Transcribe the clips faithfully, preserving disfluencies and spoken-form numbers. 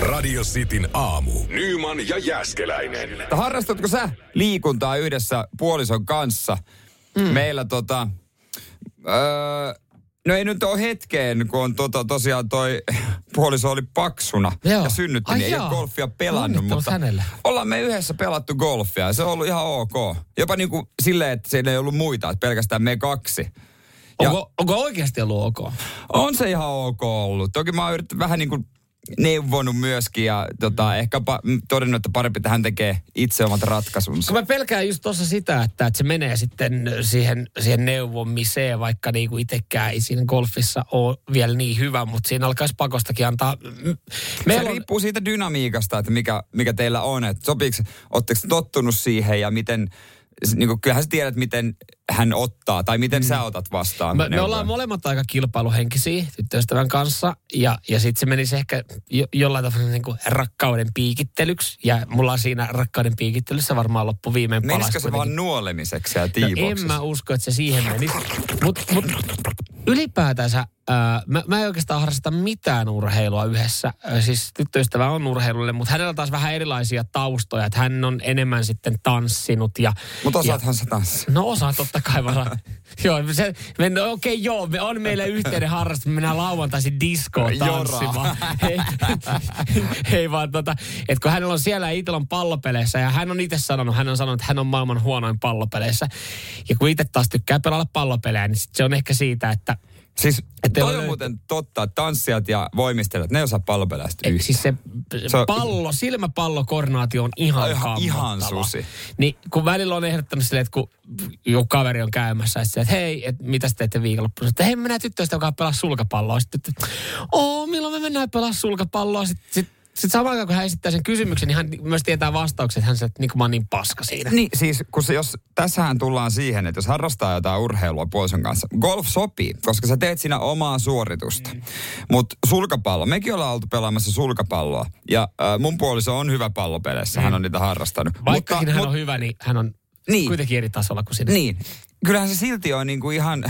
Radio Cityn aamu. Nyman ja Jääskeläinen. Harrastatko sä liikuntaa yhdessä puolison kanssa? Mm. Meillä tota... Öö, no ei nyt ole hetkeen, kun on tota, tosiaan toi puoliso oli paksuna joo. ja synnytti, niin ei ole golfia pelannut. Mutta hänelle. Ollaan me yhdessä pelattu golfia ja se on ollut ihan ok. Jopa niin kuin silleen, että siinä ei ollut muita, että pelkästään me kaksi. Ja onko, onko oikeasti ollut ok? On se ihan ok ollut. Toki mä oon yrittänyt vähän niin kuin neuvonut myöskin ja tota, ehkä pa, todennut, että parempi, että hän tekee itse omat ratkaisunsa. Mä pelkään just tuossa sitä, että, että se menee sitten siihen, siihen neuvomiseen, vaikka niinku itsekään ei siinä golfissa ole vielä niin hyvä, mutta siinä alkaisi pakostakin antaa. Meillä se on... riippuu siitä dynamiikasta, että mikä, mikä teillä on, että sopiiko, ootteko tottunut siihen ja miten... Niin kyllähän sä tiedät, miten hän ottaa tai miten mm. sä otat vastaan. Me, me ollaan molemmat aika kilpailuhenkisiä tyttöystävän kanssa ja, ja sitten se menisi ehkä jo, jollain tavalla niin kuin rakkauden piikittelyksi. Ja mulla on siinä rakkauden piikittelyssä varmaan loppu viimein palas. Menisikö se vaan nuolemiseksi ja tiivouksessa? No en mä usko, että se siihen menisi. Mutta mut, ylipäätänsä ää, mä, mä en oikeastaan harrasta mitään urheilua yhdessä. Siis tyttöystävä on urheilulle, mutta hänellä on taas vähän erilaisia taustoja. Että hän on enemmän sitten tanssinut ja... Mutta osaathan sä tanssia. No osaa totta kai varmaan. Joo, okei okay, joo, me on meillä yhteinen harrastus. Me mennään lauantaisin diskoon tanssimaan. Hei, hei vaan tota, että kun hänellä on siellä ja itsellä on pallopeleissä ja hän on itse sanonut, hän on sanonut, että hän on maailman huonoin pallopeleissä. Ja kun itse taas tykkää pelata pallopelejä, niin sit se on ehkä siitä, että... Siis toi on muuten totta, tanssijat ja voimistelijat, ne ei osaa pallopeleistä yhtään. Siis se, se pallo, silmäpallokoordinaatio on ihan kammottava. Ihan susi. Niin kun välillä on ehdottanut silleen, että kun joku kaveri on käymässä, että hei, et, mitä te teette viikonloppuun? Että hei, mennään tyttöistä, joka pelaa sulkapalloa. Sitten, että oo, milloin me mennään pelaa sulkapalloa? Sitten, sitten Sitten samaan aikaan, kun hän esittää sen kysymyksen, niin hän myös tietää vastauksen, että hän sanoo, että niin, mä oon niin paska siinä. Niin, siis kun se, jos, tässähän tullaan siihen, että jos harrastaa jotain urheilua puolison kanssa, golf sopii, koska sä teet siinä omaa suoritusta. Mm. Mutta sulkapallo, mekin ollaan oltu pelaamassa sulkapalloa, ja äh, mun puoliso on hyvä pallopeleissä, mm. hän on niitä harrastanut. Vaikkakin mutta, hän mut, on hyvä, niin hän on niin, kuitenkin eri tasolla kuin sinä. Niin, kyllähän se silti on niinku ihan...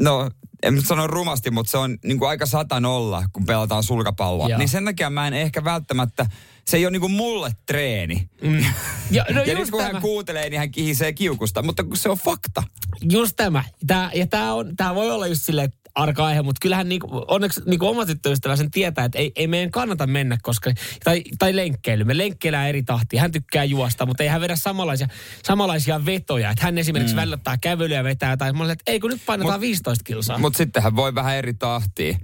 No, en sano rumasti, mutta se on niin kuin aika sata nolla, kun pelataan sulkapalloa. Joo. Niin sen takia mä en ehkä välttämättä, se ei ole niin kuin mulle treeni. Mm. Ja, no ja nyt kun tämä. Hän kuuntelee, niin hän kihisee kiukusta, mutta se on fakta. Just tämä. Tää, ja tämä tää voi olla just silleen arka aihe, mutta kyllähän niin kuin, onneksi niin kuin oma tyttöystävä sen tietää, että ei, ei meidän kannata mennä, koska, tai, tai lenkkeily. Me lenkkeillään eri tahtia. Hän tykkää juosta, mutta ei hän vedä samanlaisia, samanlaisia vetoja. Että hän esimerkiksi mm. välillä ottaa kävelyä vetää tai mä olen, että ei kun nyt painetaan mut, viisitoista kilsaa. Mutta sitten hän voi vähän eri tahtia. Niin.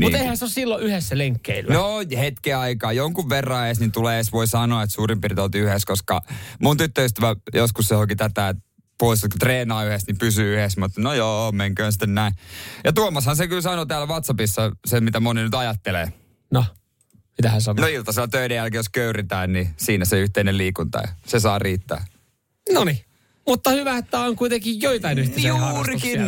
Mutta eihän se ole silloin yhdessä lenkkeilyä. No hetken aikaa. Jonkun verran edes, niin tulee edes voi sanoa, että suurin piirtein oltiin yhdessä, koska mun tyttöystävä joskus se hoki tätä, että pois, kun treenaa yhdessä, niin pysyy yhdessä. Mutta no joo, menköön sitten näin. Ja Tuomashan se kyllä sanoi täällä WhatsAppissa sen, mitä moni nyt ajattelee. No, mitä hän sanoi? No iltaisella töiden jälkeen, jos köyritään, niin siinä se yhteinen liikunta. Se saa riittää. Noniin. Mutta hyvä, että on kuitenkin joitain yhteisiä harrastuksia.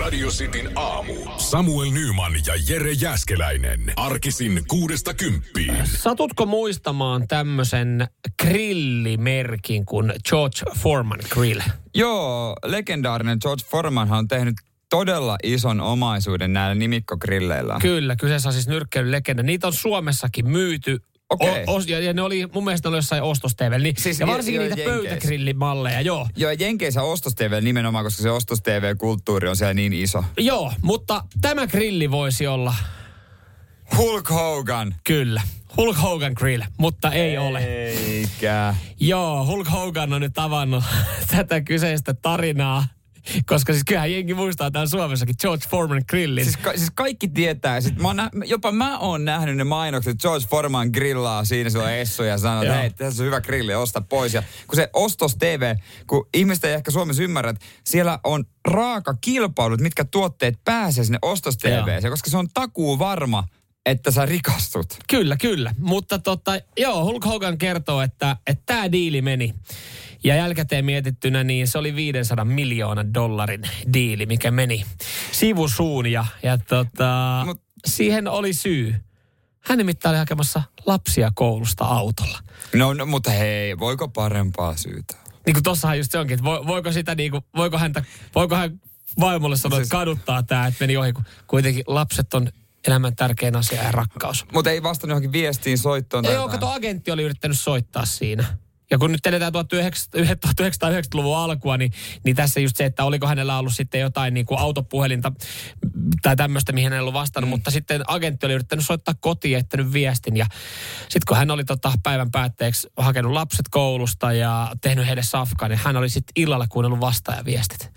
Radio Cityn aamu. Samuel Nyman ja Jere Jääskeläinen. Arkisin kuudesta kymppiin. Satutko muistamaan tämmöisen grillimerkin kuin George Foreman Grill? Joo, legendaarinen George Foremanhan on tehnyt todella ison omaisuuden näillä nimikkogrilleillä. Kyllä, kyseessä on siis nyrkkeilylegenda. Niitä on Suomessakin myyty. Okay. O, o, ja, ja ne oli, mun mielestä ne oli jossain ostosteivellä. Niin, siis ja varsinkin jo, niitä jenkeissä. Pöytägrillimalleja, joo. Joo, jenkeissä ostosteivellä nimenomaan, koska se ostosteivellä-kulttuuri on siellä niin iso. Joo, mutta tämä grilli voisi olla... Hulk Hogan. Kyllä, Hulk Hogan grill, mutta ei Eikä. ole. Eikä. Joo, Hulk Hogan on nyt avannut tätä kyseistä tarinaa. Koska siis kyllähän jengi muistaa täällä Suomessakin George Foreman grillin. Siis, ka- siis kaikki tietää. Sit mä nä- jopa mä oon nähnyt ne mainokset, George Foreman grillaa siinä silloin Essu ja sanoo, että hei, tässä on hyvä grilli, osta pois. Ja kun se ostos T V, kun ihmiset ei ehkä Suomessa ymmärrä, että siellä on raaka kilpailut, mitkä tuotteet pääsee sinne ostos T V:seen, koska se on takuu varma. että sä rikastut. Kyllä, kyllä. Mutta tota, joo, Hulk Hogan kertoo, että tämä diili meni. Ja jälkikäteen mietittynä, niin se oli viisisataa miljoonan dollarin diili, mikä meni sivusuun. Ja, ja tota, Mut. siihen oli syy. Hän nimittäin oli hakemassa lapsia koulusta autolla. No, no mutta hei, voiko parempaa syytä? Niin kuin tossahan just se onkin, että voiko sitä niin kuin, voiko häntä, voiko hän vaimolle sanoa, siis... että kaduttaa tämä, että meni ohi, kun kuitenkin lapset on elämän tärkein asia ja rakkaus. Mutta ei vastannut johonkin viestiin, soittoon. Ei, joo, kato, agentti oli yrittänyt soittaa siinä. Ja kun nyt eletään tuhatyhdeksänsataayhdeksänkymmentäluvun alkua, niin, niin tässä just se, että oliko hänellä ollut sitten jotain niin kuin autopuhelinta tai tämmöistä, mihin hän ei ollut vastannut. Mm. Mutta sitten agentti oli yrittänyt soittaa kotiin ja jättänyt viestin. Ja sitten kun hän oli tota päivän päätteeksi hakenut lapset koulusta ja tehnyt heille safkaa, niin hän oli sitten illalla kuunnellut vastaajaviestit.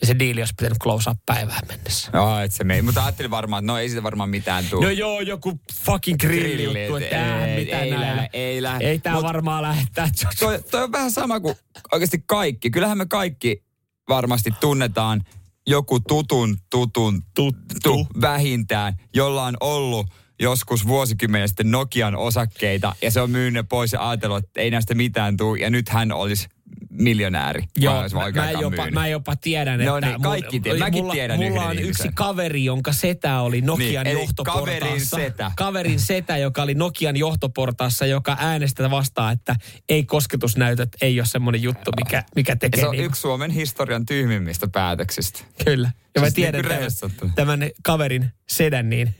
Ja se diili olisi pitänyt close up päivään mennessä. Joo, et se mei. Mutta ajattelin varmaan, että no ei siitä varmaan mitään tule. No joo, joku fucking grilli juttu, että tämähän mitään ei lähde. Ei lähde. Ei tää Mut varmaan lähtää. Toi, toi on vähän sama kuin oikeasti kaikki. Kyllähän me kaikki varmasti tunnetaan joku tutun, tutun, tuttu, tuttu vähintään, jolla on ollut joskus vuosikymmeniä sitten Nokian osakkeita. Ja se on myynyt pois ja ajatellut, että ei näistä mitään tule. Ja nyt hän olisi... miljonääri. Joo, mä, mä, jopa, mä jopa tiedän, no, että... No niin, kaikki tiedän. Mäkin mulla, tiedän mulla on ihmisen. Yksi kaveri, jonka setä oli Nokian niin, johtoportaassa. Kaverin setä. Kaverin setä, joka oli Nokian johtoportaassa, joka äänestä vastaan, että ei kosketusnäytöt, ei ole semmoinen juttu, mikä, mikä tekee. Ja se on niin yksi Suomen historian tyhmimmistä päätöksistä. Kyllä. Ja siis mä tiedän niin tämän, tämän kaverin sedän, niin...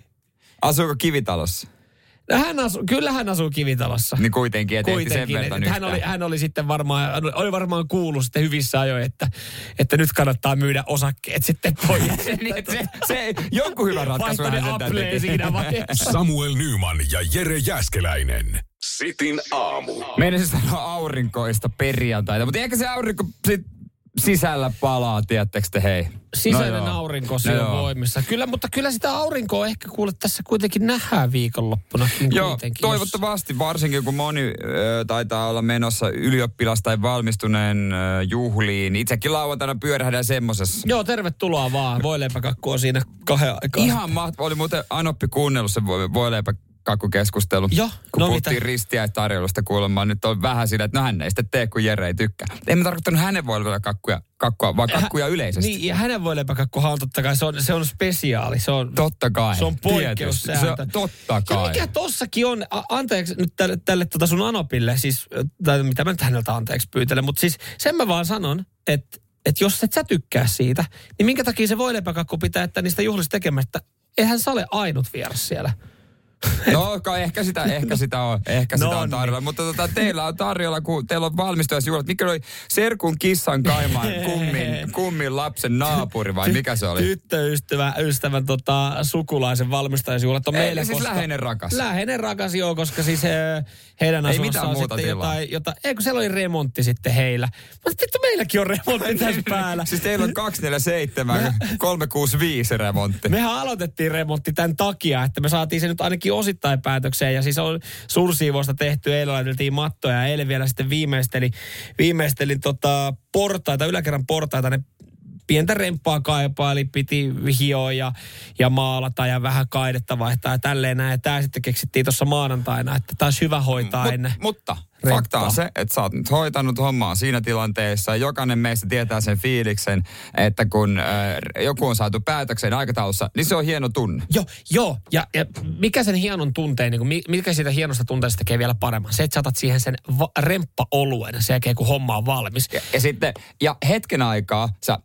Asuuko Kivitalossa? Hän asu, kyllä hän asuu Kivitalossa. Niin kuitenkin, ettei sen verran hän oli, hän oli sitten varmaan, oli varmaan kuullut sitten hyvissä ajoin, että, että nyt kannattaa myydä osakkeet sitten pois. niin, se, se, joku hyvä ratkaisu hän sen siinä vaiheessa. Samuel Nyman ja Jere Jääskeläinen. Sitin aamu. Meidän siis sanoa aurinkoista perjantaita, mutta ehkä se aurinko sitten... Sisällä palaa, tiedättekö te hei? Sisäinen no aurinko siellä no voimissa. Kyllä, mutta kyllä sitä aurinkoa ehkä kuule tässä kuitenkin nähdään viikonloppuna. Joo, kuitenkin, toivottavasti. Jos... Varsinkin kun moni ö, taitaa olla menossa ylioppilas tai valmistuneen ö, juhliin. Itsekin lauantaina pyörähdään semmosessa. Joo, tervetuloa vaan. Voileipäkakkua siinä kahden aikaa. Ihan mahtavaa. Oli muuten Anoppi kuunnellut sen voileipäkakkua. Kakkukeskustelu, jo, kun no puhuttiin mitä? Ristiäistarjoilusta kuulemma. Nyt on vähän sillä, että no hän ei sitten tee, kun Jere ei tykkää. En mä tarkoittanut hänen voileipäkakkuja, kakkua, vaan kakkuja Hä, yleisesti. Niin, ja hänen voileipäkakkuhan on totta kai, se on, se on spesiaali. Se on, totta kai. Se on poikkeussääntö. Se, totta kai. Ja mikä tossakin on, a, anteeksi nyt tälle, tälle tota sun Anopille, siis, tai mitä mä nyt häneltä anteeksi pyytelen, mutta siis sen mä vaan sanon, että et jos et sä tykkää siitä, niin minkä takia se voileipäkakku pitää jättää niistä juhlista tekemättä? Eihän sä ole ainut vieras siellä. No, ehkä sitä, ehkä sitä on, ehkä no, sitä on tarjolla. Niin. Mutta tota, teillä on tarjolla, kun teillä on valmistujaisjuhlat. Mikä oli serkun kissan kaimaan kummin, kummin lapsen naapuri vai mikä se oli? Tyttöystävän ystävän tota, sukulaisen valmistujaisjuhlat on ei, meille. Siis koska, läheinen rakas. Läheinen rakas, joo, koska siis he, heidän asunnossa on sitten jotain, jotain. Ei kun siellä oli remontti sitten heillä. Mutta vittu meilläkin on remontti tässä päällä. Siis teillä on kaksi neljä seitsemän kolme kuusi viisi remontti. Mehän aloitettiin remontti tämän takia, että me saatiin se nyt ainakin osittain päätökseen ja siis on suursiivoista tehty, eilen laiteltiin mattoja ja eilen vielä sitten viimeistelin, viimeistelin tota portaita, yläkerran portaita, ne pientä remppaa kaipaili, piti hioa ja, ja maalata ja vähän kaidetta vaihtaa ja tälleen näin. Ja tää sitten keksittiin tuossa maanantaina, että taas hyvä hoitaa Mut, ennen. Mutta remppaa. Fakta on se, että sä oot nyt hoitanut hommaa siinä tilanteessa. Jokainen meistä tietää sen fiiliksen, että kun äh, joku on saatu päätökseen aikataulussa, niin se on hieno tunne. Joo, joo. Ja, ja mikä sen hienon tunteen, niin mikä siitä hienosta tunteesta tekee vielä paremmin? Se, että sä otat siihen sen va- remppa-oluen sen jälkeen, kun homma on valmis. Ja, ja sitten, ja hetken aikaa sä...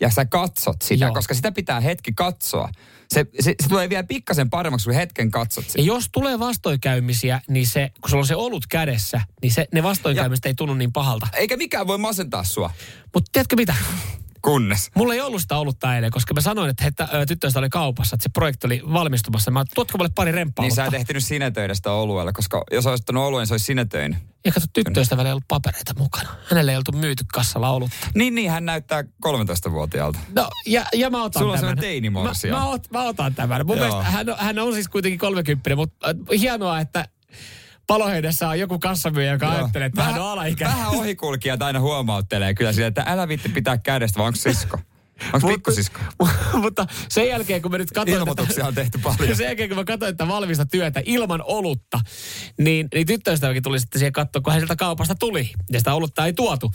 Ja sä katsot sitä, joo, koska sitä pitää hetki katsoa. Se, se, se tulee vielä pikkasen paremmaksi, kun hetken katsot sitä. Ja jos tulee vastoinkäymisiä, niin se, kun sulla on se olut kädessä, niin se, ne vastoinkäymiset ja, ei tunnu niin pahalta. Eikä mikään voi masentaa sua. Mutta tiedätkö mitä? Kunnes. Mulla ei ollut sitä olutta eilen, koska mä sanoin, että, että tyttöistä oli kaupassa, että se projekti oli valmistumassa. Mä tuotko mulle pari remppaa. Niin sä et ehtinyt sinetöidä sitä oluella, koska jos olisit ottanut oluen, se olisi sinetöinen. Ja kato, tyttöystävällä ei ollut papereita mukana. Hänellä ei oltu myyty kassalla olutta. Niin, niin, hän näyttää kolmetoistavuotiaalta. No, ja, ja mä otan Sulla tämän. Sulla on se teinimorsia. Mä, mä, ot, mä otan tämän. Mun mielestä hän, hän on siis kuitenkin kolmekymppinen, mutta äh, hienoa, että... Paloheidessä on joku kassamyyjä, joka joo, ajattelee, että vähän, hän on alaikäinen. Vähän ohikulkijat aina huomauttelee kyllä sille, että älä viitti pitää kädestä, vaan onko sisko? Onko pikkusisko? Mutta sen jälkeen, kun mä nyt katsoin... Ilmoituksia on tehty paljon. Sen jälkeen, kun mä katsoin, että valmista työtä ilman olutta, niin, niin tyttöystäväkin tuli sitten siihen katsoa, kun hän sieltä kaupasta tuli, ja sitä olutta ei tuotu.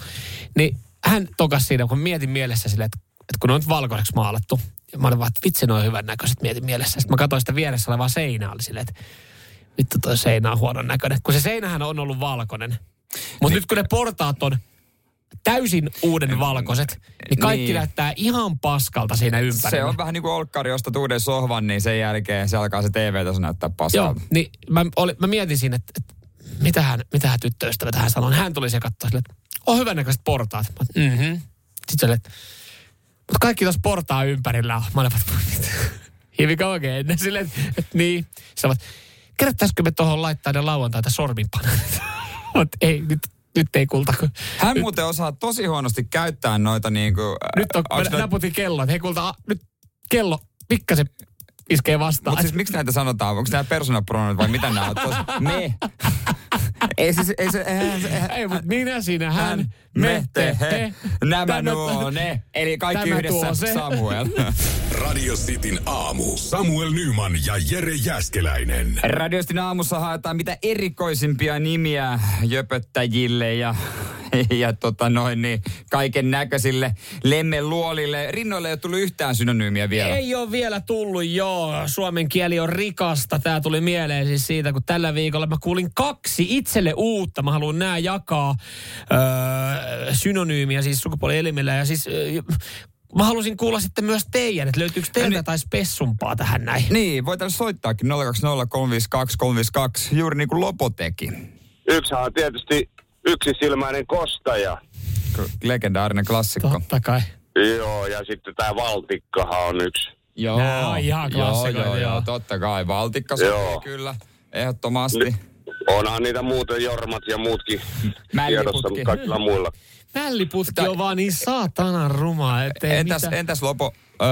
Niin hän tokasi siinä, kun mietin mielessä silleen, että, että kun on nyt valkoiseksi maalattu. Ja mä olin vaan, että vitsi, ne on hyvän näköiset, mietin mielessä. Sitten mä katsoin sitä vieressä olevaa seinää, oli silleen, että vittu toi seinä on huonon näköinen. Kun se seinähän on ollut valkoinen. Mutta niin. Nyt kun ne portaat on... täysin uuden valkoiset, niin kaikki niin. Näyttää ihan paskalta siinä ympärillä. Se on vähän niin kuin olkkari, ostat uuden sohvan, niin sen jälkeen se alkaa se T V-taso näyttää paskalta. Joo, niin mä, oli, mä mietin siinä, että, että mitähän, mitähän tyttöystävä tähän sanoi. Hän tuli se katsoa silleen, että on hyvännäköiset portaat. Mä, mm-hmm. Sitten silleen, mutta kaikki tuossa portaa ympärillä on. Mä olen, että here we go again. Silleen, että niin. Sanoin, että kerättäisikö me tuohon laittaa ne lauantaita sorminpaneet? Mutta ei nyt. Nyt ei kulta. Hän nyt. Muuten osaa tosi huonosti käyttää noita niinku... Nyt on, mä noita... naputin kello, että hei kulta, a, nyt kello, pikkasen iskee vastaan. Mutta siis miksi näitä sanotaan? Onko nämä persoonapronomit vai mitä nämä on? Tos, me. Ei siis, ei se... Ei, mutta minä, sinä, hän, hän me, me, te, he, he nämä tämän, nuo, ne. Eli kaikki yhdessä Samuel. Radio Cityn aamu. Samuel Nyman ja Jere Jääskeläinen. Radio Cityn aamussa haetaan mitä erikoisimpia nimiä jöpöttäjille ja... ja tota noin, niin kaiken näköisille lemmeluolille. Rinnoille ei ole tullut yhtään synonyymiä vielä. Ei ole vielä tullut, joo. Suomen kieli on rikasta. Tää tuli mieleen siis siitä, kun tällä viikolla mä kuulin kaksi itselle uutta. Mä haluan nää jakaa öö, synonyymiä siis sukupuolielimillä ja siis... Öö, Mä halusin kuulla sitten myös teidän, että löytyykö teiltä tai spessumpaa tähän näin. Niin, voitaisiin soittaakin nolla kaksi nolla kolme viisi kaksi kolme viisi kaksi, juuri niin kuin Lopo teki. Yksihän on tietysti yksisilmäinen kostaja. Legendaarinen klassikko. Totta kai. Joo, ja sitten tämä valtikkahan on yksi. Joo, nää on ihan klassikoita. Joo, joo, joo, totta kai. Valtikka sopii kyllä, ehdottomasti. N- Onhan niitä muuten jormat ja muutkin tiedossa, mutta kaikilla muilla. Mälliputki on vaan niin saatanan rumaa, ettei entäs, mitään. Entäs Lopo, öö,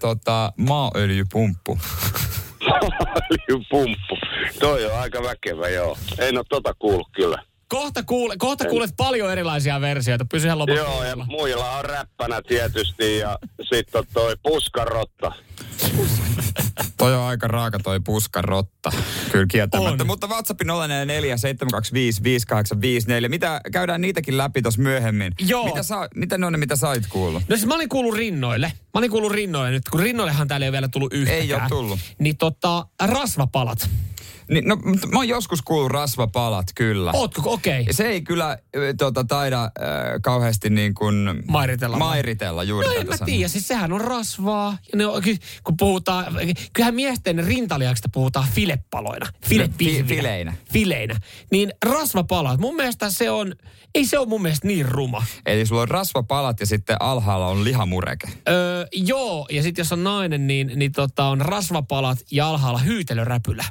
tota, maaöljypumppu? Maaöljypumppu. Toi on aika väkevä, joo. En ole tota kuullut kyllä. Kohta, kuule, kohta kuulet paljon erilaisia versioita. Pysyhän Lopo. Joo, kuulla. Ja muilla on räppänä tietysti ja sitten on toi puskarotta. Toi on aika raaka toi puskarotta. Kyllä kieltämättä. On. Mutta WhatsAppin nolla neljä neljä seitsemän kaksi viisi viisi kahdeksan viisi neljä. Mitä, käydään niitäkin läpi tuossa myöhemmin. Joo. Mitä, sa, mitä ne on ne, mitä sä olit kuullut? No siis mä olin kuullut rinnoille. Mä olin kuullut rinnoille nyt, kun rinnoillehan täällä ei ole vielä tullut yhtäkään. Ei ole tullut. Niin tota, rasvapalat. Niin, no, mä oon joskus kuullut rasvapalat, kyllä. Ootko, okei. Okay. Se ei kyllä tota, taida äh, kauheasti niin kuin... Mairitella. Mairitella juuri no, tätä sanaa. No en mä tiedä, siis sehän on rasvaa. Ja ne on, kun puhutaan, kyllähän miesten rintalihaksista puhutaan filepaloina. Filepihvinä. Fi, fileinä. Fileinä. Niin rasvapalat, mun mielestä se on, ei se ole mun mielestä niin ruma. Eli sulla on rasvapalat ja sitten alhaalla on lihamureke. Öö, joo, ja sitten jos on nainen, niin, niin tota, on rasvapalat ja alhaalla hyytelöräpylä.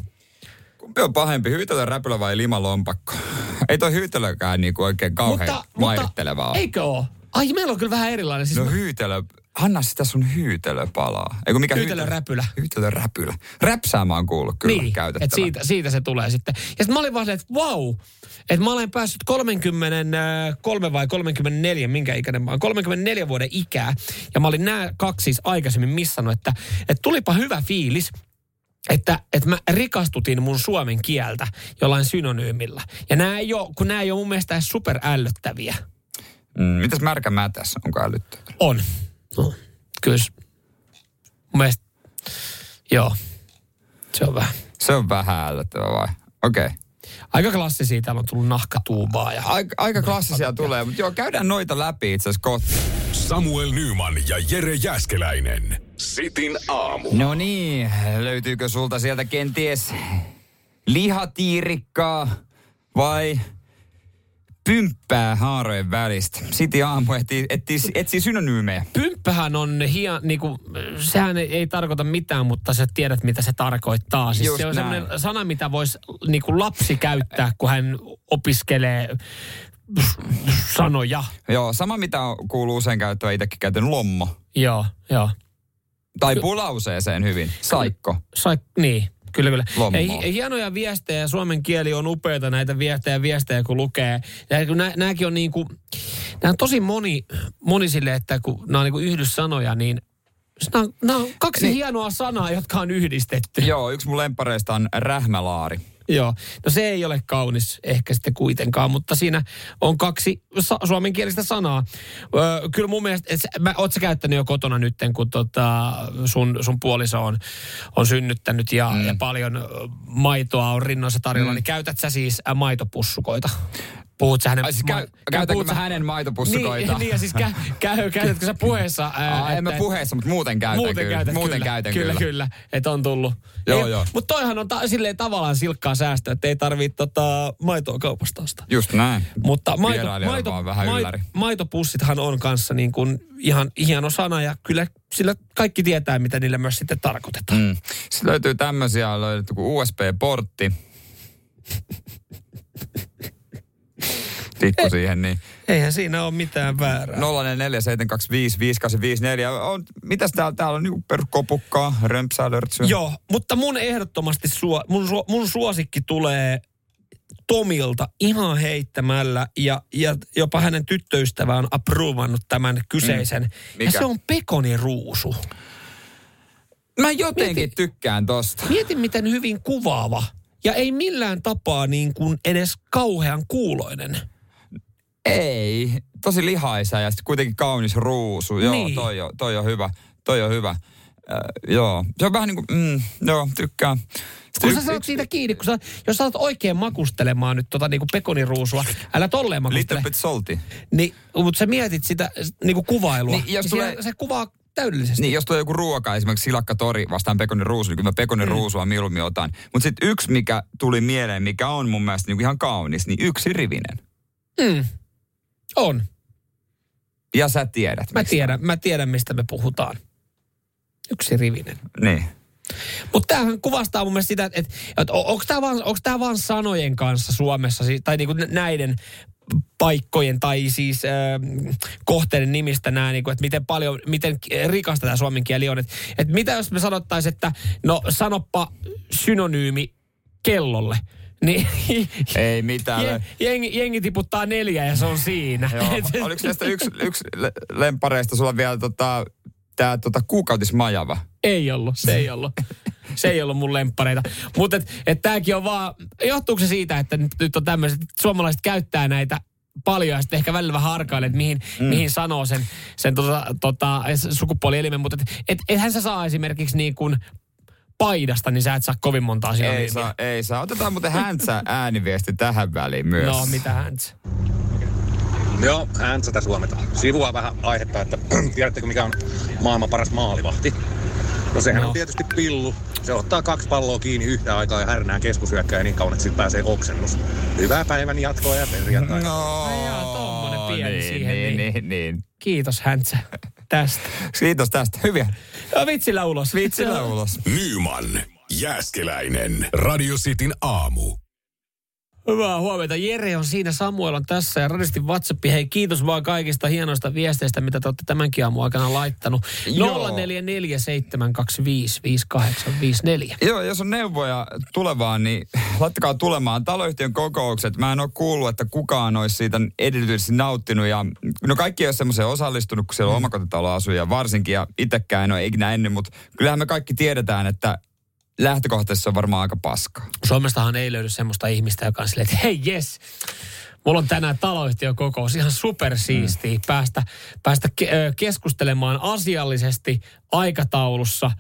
Kumpi on pahempi, hyytelön räpylä vai limalompakko? Ei toi hyytelökään niinku oikein kauhean mairittelevaa. Mutta eikö oo? Ai, meillä on kyllä vähän erilainen. Siis no mä... hyytelö, anna sitä sun hyytelöpalaa. Eiku mikä hyytelön räpylä. Hyytelön räpylä. Räpsää mä oon kuullut kyllä niin, käytettävän. Niin, siitä, siitä se tulee sitten. Ja sit mä olin vaan silleen, että vau, että mä olen päässyt kolmekymmentäkolme vai kolmekymmentäneljä, minkä ikäinen mä oon, kolmenkymmenenneljän vuoden ikää. Ja mä olin nää kaksi siis aikaisemmin missannut, että, että tulipa hyvä fiilis. Että, että mä rikastutin mun suomen kieltä jollain synonyymillä. Ja nää ei ole, kun nää ei ole mun mielestä edes superällöttäviä. Mm, mitäs märkä mätäs, onko älyttävä? On. No, kyllä. Mun mielestä, joo. Se on vähän. Se on vähän ällöttävä vai? Okei. Okay. Aika klassisia täällä on tullut nahkatuubaa. Ja aika, aika klassisia tulee, mutta joo, käydään noita läpi itse asiassa kohta. Samuel Nyman ja Jere Jääskeläinen. Sitin aamu. No niin, löytyykö sulta sieltä kenties lihatiirikkaa vai pymppää haarojen välistä? Sitin aamu etsii etsi, etsi synonyymejä. Pymppähän on hieman, niinku, sehän ei, ei tarkoita mitään, mutta sä tiedät mitä se tarkoittaa. Siis se on sellainen sana, mitä voisi niinku lapsi käyttää, kun hän opiskelee... sanoja. Joo, sama mitä kuuluu usein käyttöön, itsekin käytön lommo. Joo, joo. Tai pulauseeseen hyvin. Saikko. Saikko, niin. Kyllä, kyllä. Ei, hienoja viestejä. Suomen kieli on upeata näitä viestejä, viestejä kun lukee. Nämäkin on niin kuin, Nämä on tosi moni, moni sille, että kun nämä on niin kuin yhdyssanoja, niin nämä on, nämä on kaksi niin, hienoa sanaa, jotka on yhdistetty. Joo, yksi mun lemppareista on rähmälaari. Joo, no se ei ole kaunis ehkä sitten kuitenkaan, mutta siinä on kaksi sa- suomenkielistä sanaa. Öö, kyllä mun mielestä, et, oot sä käyttänyt jo kotona nytten, kun tota sun, sun puoliso on, on synnyttänyt ja, mm. ja paljon maitoa on rinnoissa tarjolla, mm. niin käytät sä siis maitopussukoita? Puhut sä hänen, siis käy, ma- puhut mä... hänen maitopussukoita? Niin, niin ja siis kä- käy, käytätkö sä puheessa? Ää, Aa, en mä puheessa, mutta muuten käytän muuten kyllä. Käytät, muuten kyllä, käytän kyllä. Kyllä, kyllä, että on tullut. Joo, ei, joo. Mutta toihan on ta- silleen tavallaan silkkaa säästöä, että ei tarvitse tota, maitoa kaupasta ostaa. Just näin. Mutta maito, maito, maito, maitopussithan on kanssa niin kuin ihan hieno sana ja kyllä sillä kaikki tietää, mitä niillä myös sitten tarkoitetaan. Mm. Sitten löytyy tämmöisiä, löydetty kuin U S B-portti. Tikku siihen, niin... Eihän siinä ole mitään väärää. nolla neljä seitsemän kaksi viisi viisi kahdeksan viisi neljä. Mitäs täällä? Täällä on niinku perkopukkaa, römpsäilörtsyä. Joo, mutta mun ehdottomasti suo, mun, su, mun suosikki tulee Tomilta ihan heittämällä. Ja, ja jopa hänen tyttöystävä on approvannut tämän kyseisen. Mm. Ja se on pekoniruusu. Mä jotenkin mietin, tykkään tosta. Mietin, miten hyvin kuvaava. Ja ei millään tapaa niin kuin edes kauhean kuuloinen. Ei, tosi lihaisa ja sitten kuitenkin kaunis ruusu. Joo, niin. toi, on, toi on hyvä, toi on hyvä. Äh, joo, se on vähän niin kuin, mm, joo, tykkään. Kun yks, sä saat yks, siitä kiinni, kun sä, jos sä oot oikein makustelemaan nyt tota niinku pekoniruusua, älä tolleen makustele. Little bit salty. Niin, mutta sä mietit sitä niinku kuvailua. Niin, jos tulee... Se kuvaa täydellisesti. Niin, jos tulee joku ruoka, esimerkiksi silakkatori vastaan pekoniruusu, niin kyllä mä pekoniruusua mm. mieluummin otan. Mutta sitten yksi, mikä tuli mieleen, mikä on mun mielestä niinku ihan kaunis, niin yksi rivinen. Mm. On. Ja sä tiedät. Mä tiedän, mä tiedän, mistä me puhutaan. Yksi rivinen. Niin. Mutta tämähän kuvastaa mun mielestä sitä, että, että onko tämä vaan, onko tämä vaan sanojen kanssa Suomessa, tai niinku näiden paikkojen tai siis äh, kohteiden nimistä nämä, niinku, että miten paljon, miten rikasta tämä suomen kieli on. Että et mitä jos me sanottaisiin, että no sanoppa synonyymi kellolle. Niin, ei mitään. Jen, jengi, jengi tiputtaa neljä ja se on siinä. Joo. Oliko näistä yksi, yksi lemppareista sulla vielä tota, tää tota kuukautismajava? Ei ollut, se ei ollut. Se ei ollut mun lemppareita. Mutta et, et tääkin on vaan, johtuuko se siitä, että nyt, nyt on tämmöiset, suomalaiset käyttää näitä paljon ja sitten ehkä välillä vähän harkailee, että mihin, mm. mihin sanoo sen, sen tota, tota, sukupuolielimen. Mutta et, et, ethän se saa esimerkiksi niin kuin... paidasta, niin sä et saa kovin monta asiaa. Ei saa, ei saa. Otetaan muuten häntsä ääniviesti tähän väliin myös. No, mitä häntsä? Okay. Joo, häntsätä suometaan. Sivua vähän aihetta, että tiedättekö mikä on maailman paras maalivahti? No sehän no. on tietysti pillu. Se ottaa kaksi palloa kiinni yhtä aikaa ja härnää keskushyökkääjää niin kauan, että siltä pääsee oksennus. Hyvää päivän jatkoa ja perjantai. No, no tommonen pieni niin, siihen. Niin, niin. Niin, niin. Kiitos häntsä. Tästä. Kiitos tästä. Hyviä. Vitsillä ulos. Vitsillä ulos. Nyman, Jääskeläinen, Radio Cityn aamu. Hyvää huomenta. Jere on siinä, Samuel on tässä ja Radio Cityn WhatsApp. Hei, kiitos vaan kaikista hienoista viesteistä, mitä te olette tämänkin aamun aikana laittanut. nolla neljä neljä seitsemän kaksi viisi viisi kahdeksan viisi neljä. Joo, jos on neuvoja tulevaan, niin laittakaa tulemaan. Taloyhtiön kokoukset. Mä en ole kuullut, että kukaan olisi siitä erityisesti nauttinut. Ja, no kaikki ei ole semmoiseen osallistunut, kun siellä on omakotitaloasujia varsinkin. Ja itsekään en ole ikinä ennen, mutta kyllähän me kaikki tiedetään, että lähtökohtaisesti se on varmaan aika paskaa. Suomestahan ei löydy semmoista ihmistä, joka on silleen, että hei jes, mulla on tänään taloyhtiökokous, ihan supersiistiä. Mm. Päästä, päästä ke- keskustelemaan asiallisesti aikataulussa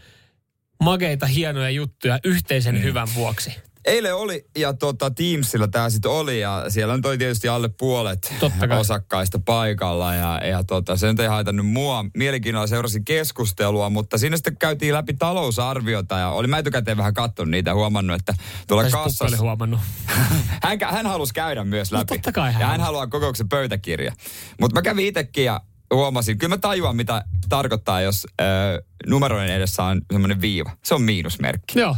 makeita hienoja juttuja yhteisen mm. hyvän vuoksi. Eilen oli, ja tota, Teamsilla tämä sitten oli, ja siellä on toi tietysti alle puolet osakkaista paikalla, ja, ja tota, se nyt ei haitannut mua. Mielenkiinnolla seurasi keskustelua, mutta siinä sitten käytiin läpi talousarviota, ja oli mä etukäteen vähän katsonut niitä, huomannut, että tuolla kassassa... huomannut. hän, hän halusi käydä myös läpi. No, totta kai hän ja hän halusi. haluaa kokouksen pöytäkirja. Mutta mä kävin itsekin, ja huomasin, kyllä mä tajuan, mitä tarkoittaa, jos äh, numeroiden edessä on semmoinen viiva. Se on miinusmerkki. Joo.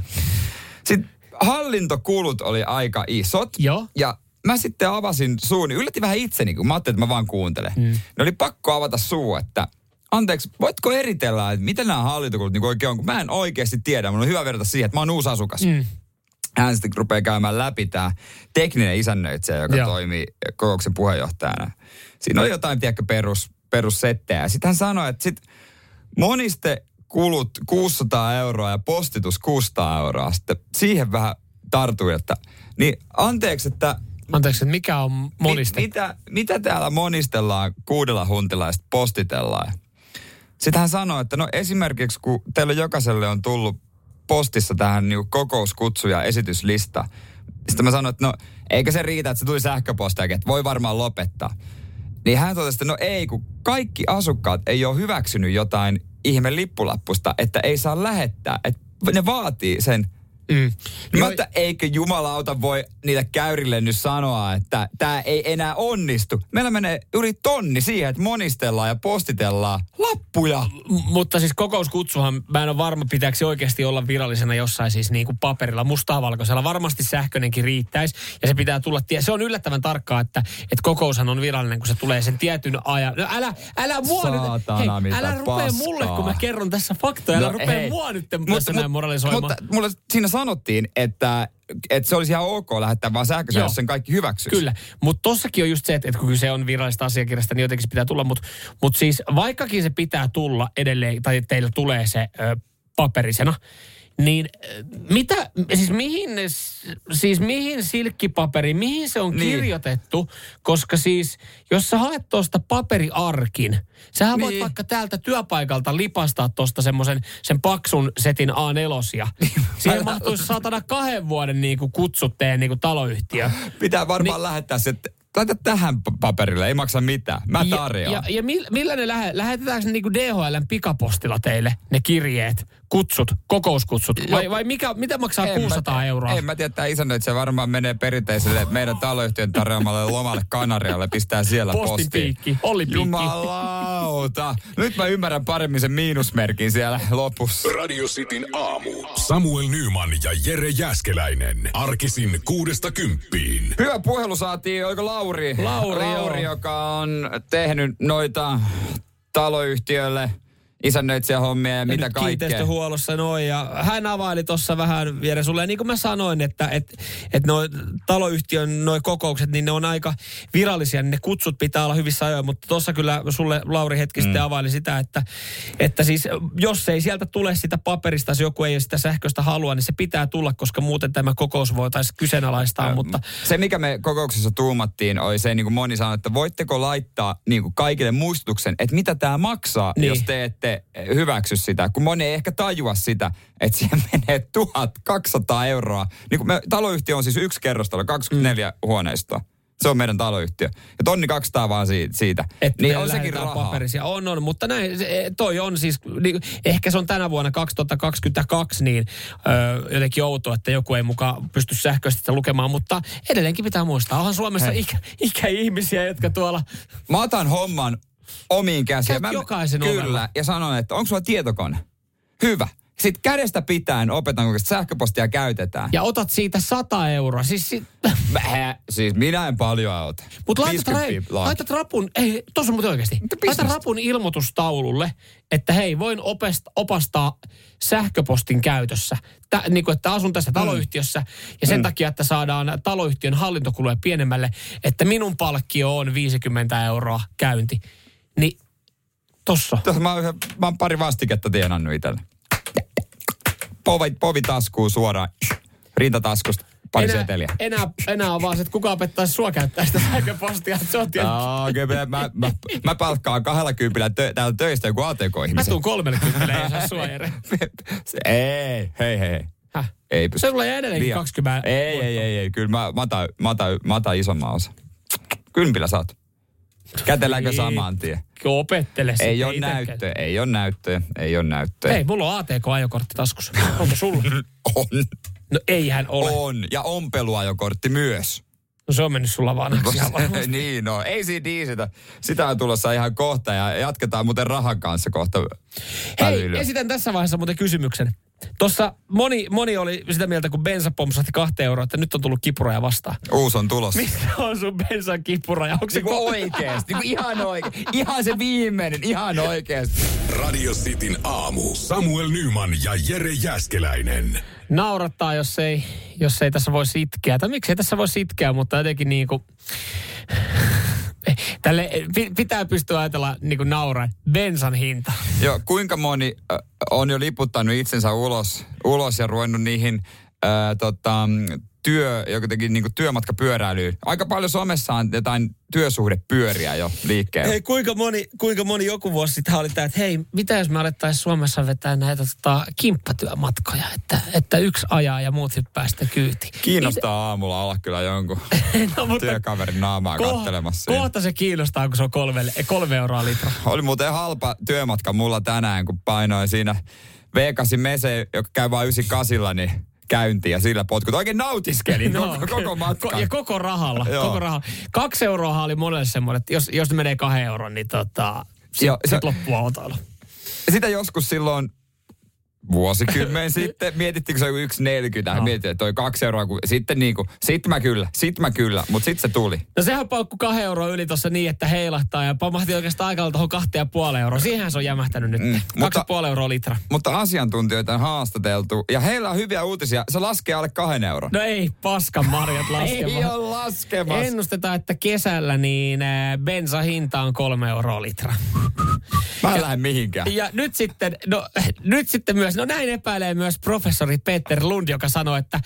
Sitten... hallintokulut oli aika isot. Joo. Ja mä sitten avasin suuni. Yllätin vähän itseni, kun mä ajattelin, että mä vaan kuuntelen. Mm. Ne oli pakko avata suu, että anteeksi, voitko eritellä, että miten nämä hallintokulut niin oikein on, kun mä en oikeasti tiedä. Mun on hyvä verrata siihen, että mä oon uusi asukas. Mm. hän sitten rupeaa käymään läpi tämä tekninen isännöitsijä, joka Joo. toimii kokouksen puheenjohtajana. Siinä oli jotain, tiedäkö, perus, perussettejä. Ja sitten hän sanoi, että sit moniste kulut kuusisataa euroa ja postitus kuusisataa euroa. Sitten siihen vähän tartui, että niin anteeksi, että... Anteeksi, että mikä on moniste? Mit, mitä, mitä täällä monistellaan kuudella huntilla ja sitten postitellaan? Sitten hän sanoi, että no esimerkiksi kun teille jokaiselle on tullut postissa tähän niin kokouskutsuja esityslista. Sitten mä sanoin, että no eikä se riitä, että se tuli sähköpostiakin, että voi varmaan lopettaa. Niin hän totesi, että no ei, kun kaikki asukkaat ei ole hyväksynyt jotain ihme lippulappusta, että ei saa lähettää. Että ne vaatii sen. Mm. No, mutta eikö jumalauta voi niitä käyrille nyt sanoa, että tämä ei enää onnistu. Meillä menee yli tonni siihen, että monistellaan ja postitellaan lappuja. M- mutta siis kokouskutsuhan, mä en ole varma, pitääkö se oikeasti olla virallisena jossain siis niin kuin paperilla, mustaa valkoisella. Varmasti sähköinenkin riittäisi ja se pitää tulla. Tie- se on yllättävän tarkkaa, että, että kokoushan on virallinen, kun se tulee sen tietyn ajan. No älä, älä mua nyt. Saatana, hei, älä rupea mulle, kun mä kerron tässä faktoja. Älä no, rupea hei. mua nyt tässä mutta, näin moralisoimaan. Mutta mulle siinä sanottiin, että, että se olisi ihan ok lähettää vaan sähköisellä, jos sen kaikki hyväksyisi. Kyllä, mutta tossakin on just se, että, että kun kyse on virallista asiakirjasta, niin jotenkin se pitää tulla. Mutta mut siis vaikkakin se pitää tulla edelleen, tai teillä tulee se ö, paperisena, niin mitä, siis mihin, siis mihin silkkipaperi, mihin se on niin. kirjoitettu? Koska siis, jos sä haet tuosta paperiarkin, sähän niin. voit vaikka täältä työpaikalta lipastaa tuosta semmoisen sen paksun setin A neljä. Siihen mahtuisi satana kahden vuoden niin kuin kutsut teidän niin kuin taloyhtiö. Pitää varmaan niin. lähettää se... Laita tähän paperille, ei maksa mitään. Mä tarjoan. Ja, ja, ja millä ne lähe, lähetetäänkö ne niinku D H L:n pikapostilla teille ne kirjeet, kutsut, kokouskutsut? Vai, vai mikä, mitä maksaa en kuusisataa mä, euroa? En mä tiedä, tämä isännöitsijä varmaan menee perinteiselle meidän taloyhtiön tarjoamalle lomalle Kanarialle, pistää siellä postiin. Postipiikki, Olli piikki. Jumalauta. Nyt mä ymmärrän paremmin sen miinusmerkin siellä lopussa. Radio Cityn aamu. Samuel Nyman ja Jere Jääskeläinen. Arkisin kuudesta kymppiin. Hyvä puhelu saatiin, oiko lau- Lauri, Lauri, Lauri joka on tehnyt noita taloyhtiölle isännöitsijähommia ja mitä kaikkea. Kiinteistöhuollossa noin ja hän availi tuossa vähän vielä sulle. Ja niin kuin mä sanoin, että et, et noi taloyhtiön noi kokoukset, niin ne on aika virallisia. Ne kutsut pitää olla hyvissä ajoin, mutta tuossa kyllä sulle Lauri hetki sitten mm. availi sitä, että, että siis jos ei sieltä tule sitä paperista, jos joku ei sitä sähköistä halua, niin se pitää tulla, koska muuten tämä kokous voitaisiin kyseenalaistaa. No, mutta... Se, mikä me kokouksessa tuumattiin, oli se, niin kuin moni sanoi, että voitteko laittaa niin kuin kaikille muistutuksen, että mitä tämä maksaa, niin. jos te ette hyväksy sitä, kun moni ei ehkä tajua sitä, että siihen menee tuhat kaksisataa euroa. Niin kun me, taloyhtiö on siis yksi kerrostalo, kaksikymmentäneljä mm. huoneistoa. Se on meidän taloyhtiö. Ja tonni kaksisataa vaan siitä. Että niin on sekin rahaa. Paperisia. On, on, mutta näin, se, toi on siis, niin, ehkä se on tänä vuonna kaksituhattakaksikymmentäkaksi niin öö, jotenkin outoa, että joku ei mukaan pysty sähköisesti lukemaan, mutta edelleenkin pitää muistaa, onhan Suomessa ikä, ikäihmisiä, jotka tuolla... Mä otan homman omiin käsiin. Mä, jokaisen Kyllä, ovella. Ja sanon, että onko sulla tietokone? Hyvä. Sitten kädestä pitäen opetan, kun sähköpostia käytetään. Ja otat siitä sata euroa. Siis, si- Mä, siis minä en paljon auta. Mutta laitat, laitat rapun, ei, tuossa on muuten oikeasti. Laitat rapun ilmoitustaululle, että hei, voin opesta, opastaa sähköpostin käytössä. Tä, niin kuin, että asun tässä taloyhtiössä mm. ja sen mm. takia, että saadaan taloyhtiön hallintokuluja pienemmälle, että minun palkkio on viisikymmentä euroa käynti. Niin, tossa. Tuossa mä oon, yhden, mä oon pari vastiketta tienannut itselle. Povi, povi taskuu suoraan. Rintataskusta. Pari enää, seteliä. Enää, enää on vaan se, että kukaan pettaisi sua käyttää sitä sähköpostia. No, kyllä mä, mä, mä palkkaan kahdella kympillä tö, täällä töistä joku A T K-ihmisen. Mä tuun kolmelle kympillä, ei saa sua eri. Ei, hei, hei. Häh? Ei pysty. Se tulee edelleenkin kaksikymmentä. Ei, ei, ei, ei, ei. Kyllä mä, mä, otan, mä, otan, mä otan isomman osa. Kympillä saat. Kätelläänkö samaan tien? Opettele sitä. Ei ole näyttöä, ei ole näyttöä, ei ole näyttöä. Ei, mulla on A T K-ajokortti taskussa. Onko sulla? On. No eihän ole. On, ja ompeluajokortti myös. No se on mennyt sulla vanhaksi. Niin, no ei siinä diisitä. Sitä on tulossa ihan kohta ja jatketaan muuten rahan kanssa kohta. Hei, älyllä. Esitän tässä vaiheessa muuten kysymyksen. Tuossa moni, moni oli sitä mieltä, kun bensa pompsahti kahteen euroa, että nyt on tullut kipuraja vastaan. Uusi on tulossa. Missä on sun bensan kipuraja? Onko se niin ko- oikeasti? Niin ihan oikeasti. Ihan se viimeinen. Ihan oikeasti. Radio Cityn aamu. Samuel Nyman ja Jere Jääskeläinen. naurattaa, jos ei, jos ei tässä voi itkeä. Tai miksei tässä voi itkeä, mutta jotenkin niin kuin... Tälle pitää pystyä ajatella niin kuin nauraa. Bensan hinta. Joo, kuinka moni äh, on jo liputtanut itsensä ulos, ulos ja ruvennut niihin äh, tota, työ, jotenkin niin kuin työmatkapyöräilyyn. Aika paljon somessa on jotain työsuhdepyöriä jo liikkeellä. Hei, kuinka moni, kuinka moni joku vuosi sitten oli tämä, että hei, mitä jos me alettaisiin Suomessa vetää näitä tota, kimppatyömatkoja, että, että yksi ajaa ja muut hyppää sitä kyyti. Kiinnostaa It... aamulla olla kyllä jonkun no, työkaverin naamaa ko- kattelemassa. Kohta se kiinnostaa, kun se on kolme, kolme euroa litra. Oli muuten halpa työmatka mulla tänään, kun painoin siinä V kahdeksan Mese, joka käy vain yhdeksänkymmentäkahdeksan, niin käynti ja sillä potkut. Oikein nautiskelin no, koko, koko matkan. Ja koko rahalla. koko rahalla. Kaksi euroa oli monelle semmoinen, että jos, jos menee kahden euron, niin tota, sit, jo, sit loppua otailu. Sitä joskus silloin vuosikymmen sitten mietittiin, kun se oli yksi pilkku neljäkymmentä. No. Mietittiin, että toi kaksi euroa. Kun, sitten niinku, sit mä kyllä, sit mä kyllä, mutta sit se tuli. No sehän paukku kahden euroa yli tossa niin, että heilahtaa ja pamahti oikeastaan aikalla tohon kahteen ja puoleen euroa. Siihenhän se on jämähtänyt nyt. Mm, kaksi ja puoleen euroa litra. Mutta asiantuntijoita on haastateltu ja heillä on hyviä uutisia. Se laskee alle kahden euroa. No ei paskan marjat laskemassa. Ei ole laskemassa. Ennustetaan, että kesällä niin bensahinta on kolme euroa litra. Mä en lähde mihinkään. Ja nyt sitten, no nyt sitten myös, no näin epäilee myös professori Peter Lund, joka sanoi, että,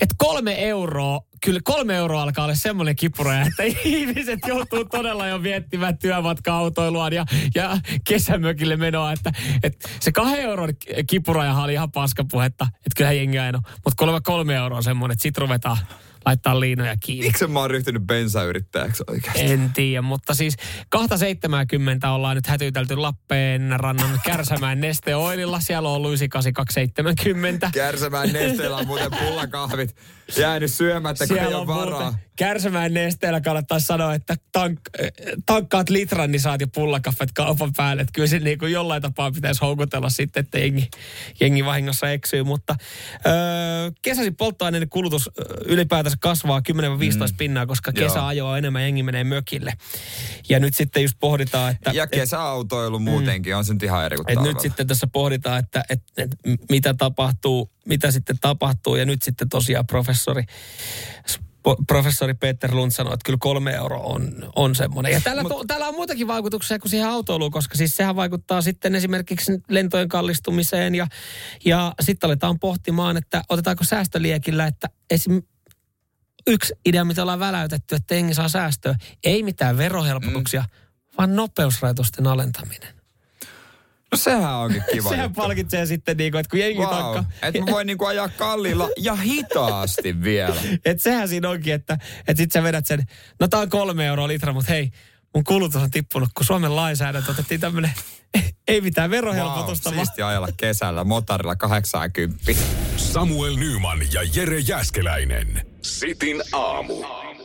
että kolme euroa, kyllä kolme euroa alkaa olla semmoinen kipuraja, että ihmiset joutuu todella jo miettimään työmatka-autoiluaan ja, ja kesämökille menoa, että, että se kahden euron kipurajahan oli ihan paskapuhetta, että kyllähän jengi aina on, mutta kolme, kolme euroa on semmoinen, että sit ruvetaan laittaa liinoja kiinni. Miksi mä oon ryhtynyt bensayrittäjäksi oikeasti? En tiedä, mutta siis kaksisataaseitsemänkymmentä ollaan nyt hätyytelty Lappeenrannan Kärsämään Neste Oililla. Siellä on ollut yhdeksänkymmentäkahdeksan kaksisataaseitsemänkymmentä. Kärsämään Nesteellä on muuten pullakahvit jäänyt syömättä, kun ei ole varaa. Kärsämään Nesteellä kannattaa sanoa, että tank, tankkaat litran, niin saat jo pullakaffet kaupan päälle. Että kyllä se niin kuin jollain tapaa pitäisi houkutella sitten, että jengi, jengi vahingossa eksyy. Mutta öö, kesäisin polttoaineiden kulutus ylipäätänsä kasvaa kymmenen viisitoista mm. pinnaa, koska kesä ajoa enemmän, jengi menee mökille. Ja nyt sitten just pohditaan, että... Ja kesäautoilu et, muutenkin, mm, on sen ihan eri kuin talvella. Nyt sitten tässä pohditaan, että et, et, et, mitä tapahtuu, mitä sitten tapahtuu. Ja nyt sitten tosiaan professori... Professori Peter Lund sanoi, että kyllä kolme euroa on, on semmoinen. Ja täällä, Mut, to, täällä on muitakin vaikutuksia kuin siihen autoiluun, koska siis sehän vaikuttaa sitten esimerkiksi lentojen kallistumiseen. Ja, ja sitten aletaan pohtimaan, että otetaanko säästöliekillä, että esim. Yksi idea, mitä ollaan väläytetty, että jengi saa säästöä, ei mitään verohelpotuksia, mm. vaan nopeusrajoitusten alentaminen. No sehän onkin kiva. Sehän juttu palkitsee sitten niinku, että kun jengi wow. tankkaa. Että mä voin niinku ajaa kalliilla ja hitaasti vielä. Että sehän siinä onkin, että et sit sä vedät sen, no tää on kolme euroa litra, mutta hei, mun kulutus on tippunut, kun Suomen lainsäädäntö otettiin tämmönen, ei mitään verohelpotusta. Wow, siistiä ajalla kesällä motorilla kahdeksankymmentä. Samuel Nyman ja Jere Jääskeläinen. Sitin aamu.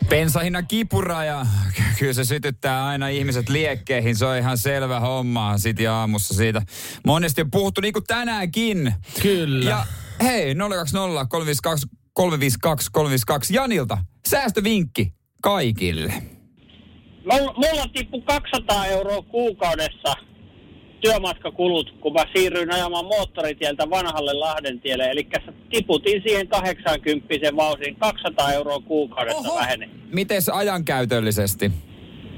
Bensahinnan kipuraja, kyllä se sytyttää aina ihmiset liekkeihin, se on ihan selvä homma City aamussa siitä. Monesti on puhuttu niin kuin tänäänkin. Kyllä. Ja hei, nolla kaksi nolla kolme viisi kaksi kolme viisi kaksi kolme viisi kaksi Janilta, säästövinkki kaikille. Mulla tippui kaksisataa euroa kuukaudessa työmatkakulut, kun mä siirryin ajamaan moottoritieltä vanhalle Lahdentielle. Eli tiputin siihen kahdeksankymmentä vauhtiin, kaksisataa euroa kuukaudessa vähenee. Mites ajankäytöllisesti?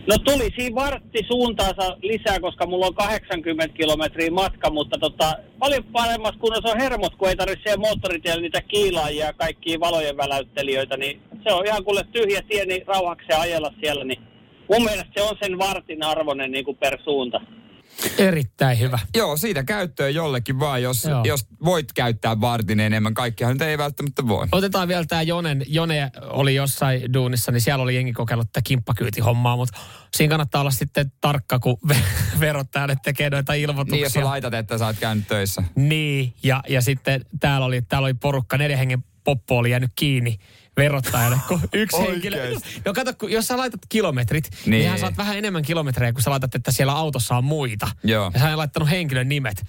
No tuli siinä vartti suuntaansa lisää, koska mulla on kahdeksankymmentä kilometriä matka, mutta tota, paljon paremmassa kunnossa on hermot, kun ei tarvitse moottoritiellä niitä kiilaajia ja kaikkia valojen väläyttelijöitä, niin se on ihan kuule tyhjä tie, niin rauhakseen ajella siellä, niin mun mielestä se on sen vartin arvoinen niin kuin per suunta. Erittäin hyvä. Joo, siitä käyttöön jollekin vaan, jos, jos voit käyttää vartin enemmän. Kaikkihan nyt ei välttämättä voi. Otetaan vielä tämä Jonen. Jone oli jossain duunissa, niin siellä oli jengi kokeillut tätä kimppakyyti-hommaa, mutta siinä kannattaa olla sitten tarkka, kun verottajalle tekee noita ilmoituksia. Niin, jos sä laitat, että sä oot käynyt töissä. Niin, ja, ja sitten täällä oli, täällä oli porukka, neljän hengen poppo oli jäänyt kiinni verottajalle kuin yksi henkilö. No kato, kun jos sä laitat kilometrit, niin, niin hän saat vähän enemmän kilometrejä, kun sä laitat, että siellä autossa on muita. Joo. Ja hän on laittanut henkilön nimet.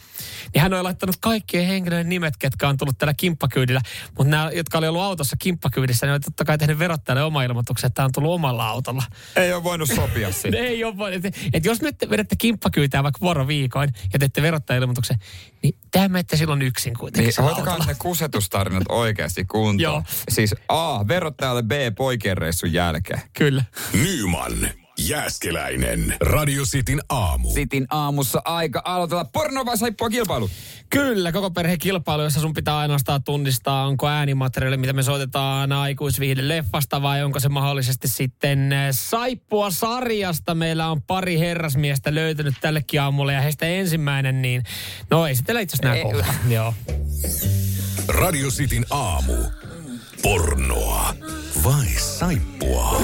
Niin hän on laittanut kaikkien henkilöiden nimet, ketkä on tullut tällä kimppakyydillä. Mutta nämä, jotka oli ollut autossa kimppakyydissä, niin on totta kai tehnyt verottajalle oma ilmoituksen, että tämä on tullut omalla autolla. Ei ole voinut sopia siitä. Ei ole voinut. Että et jos me vedätte kimppakyytää vaikka vuoroviikoin ja teette verottajailmoituksen, niin tähän menette silloin yksin kuitenkin. Niin, hoitakaa ne kusetustarinat oikeasti kuntoon. Joo. Siis A, verottajalle, B, poikien reissun jälkeen. Kyllä. Nyman, Jääskeläinen, Radio Cityn aamu. Cityn aamussa aika aloitella porno vai saippua kilpailu? Kyllä, koko perhe kilpailu, jossa sun pitää ainoastaan tunnistaa, onko äänimateriaali, mitä me soitetaan aikuisviihde leffasta vai onko se mahdollisesti sitten saippua sarjasta. Meillä on pari herrasmiestä löytynyt tällekin aamulle ja heistä ensimmäinen, niin no esitellä itse asiassa nää Joo. Radio Cityn aamu. Pornoa vai saippua?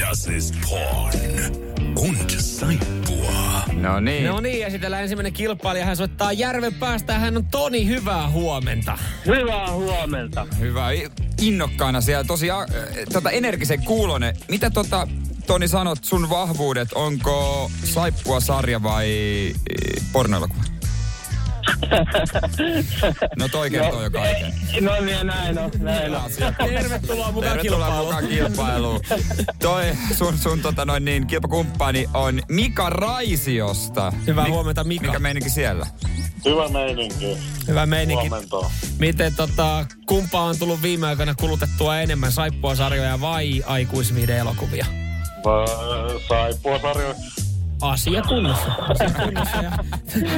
Das ist porn und saippua. No niin. No niin, ja sitten ensimmäinen kilpailija, hän soittaa järven päästä ja hän on Toni. Hyvää huomenta. Hyvää huomenta. Hyvää. Innokkaana siellä. Tosiaan tota, energisen kuulonen. Mitä tota, Toni sanot sun vahvuudet? Onko saippua sarja vai pornoelokuva? No toi kertoo no, jo kaiken. No niin, näin on, näin on. Tervetuloa mukaan kilpailuun. kilpailuun. Toi sun, sun tota noin niin, kilpakumppani on Mika Raisiosta. Hyvää Mik- huomenta, Mika. Mikä meininki siellä? Hyvä meininki. Hyvä meininki. Huomenta. Miten tota, kumpaa on tullut viime aikoina kulutettua enemmän, saippuasarjoja vai aikuisviihde-elokuvia? Saippuasarjoja. Asia kunnossa. Asia kunnossa ja...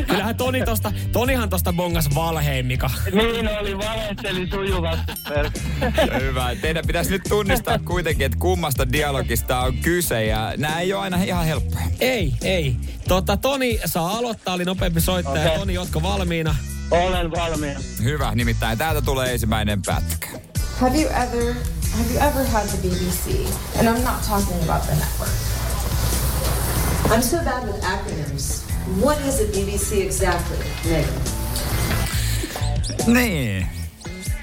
Kyllähän Toni tosta, Tonihan tosta bongas valheen, Mika. Niin oli, valehteli sujuvasti. Hyvä. Teidän pitäisi nyt tunnistaa kuitenkin, että kummasta dialogista on kyse ja nää ei ole aina ihan helppoa. Ei, ei. Tota, Toni saa aloittaa, oli nopeampi soittaja. Okay. Toni, ootko valmiina? Olen valmiina. Hyvä, nimittäin täältä tulee ensimmäinen pätkä. Have you ever, have you ever had the B B C? And I'm not talking about the network. I'm so bad with acronyms. What is a B B C exactly, Megan? Niin.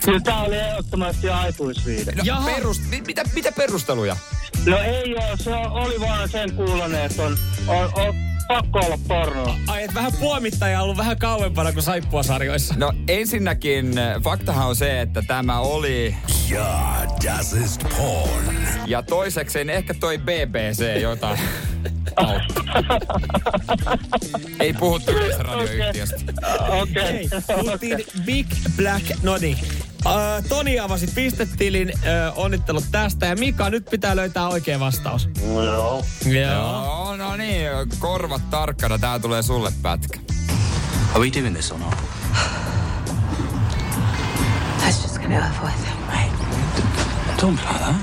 Kyllä tää oli ehdottomasti aikuisviide. No, perust, mitä, mitä perusteluja? No ei oo, se oli vaan sen kuulonen, että on, on, on pakko olla pornoa. Ai et vähän puomittajaa ollut vähän kauempana kuin saippuasarjoissa. No ensinnäkin faktahan on se, että tämä oli... Ja, das ist porn. Ja toisekseen ehkä toi B B C jotain... Ei puhuttu yleensä radioyhtiöstä. Okei. Okay. Puhuttiin Big Black Nodi. Uh, Toni avasi pistetilin, uh, onnittelut tästä. Ja Mika, nyt pitää löytää oikea vastaus. No, joo. Joo, no niin. Korvat tarkkana, tää tulee sulle pätkä. Are we doing this or not? That's just gonna have a thing, right? Don't play that.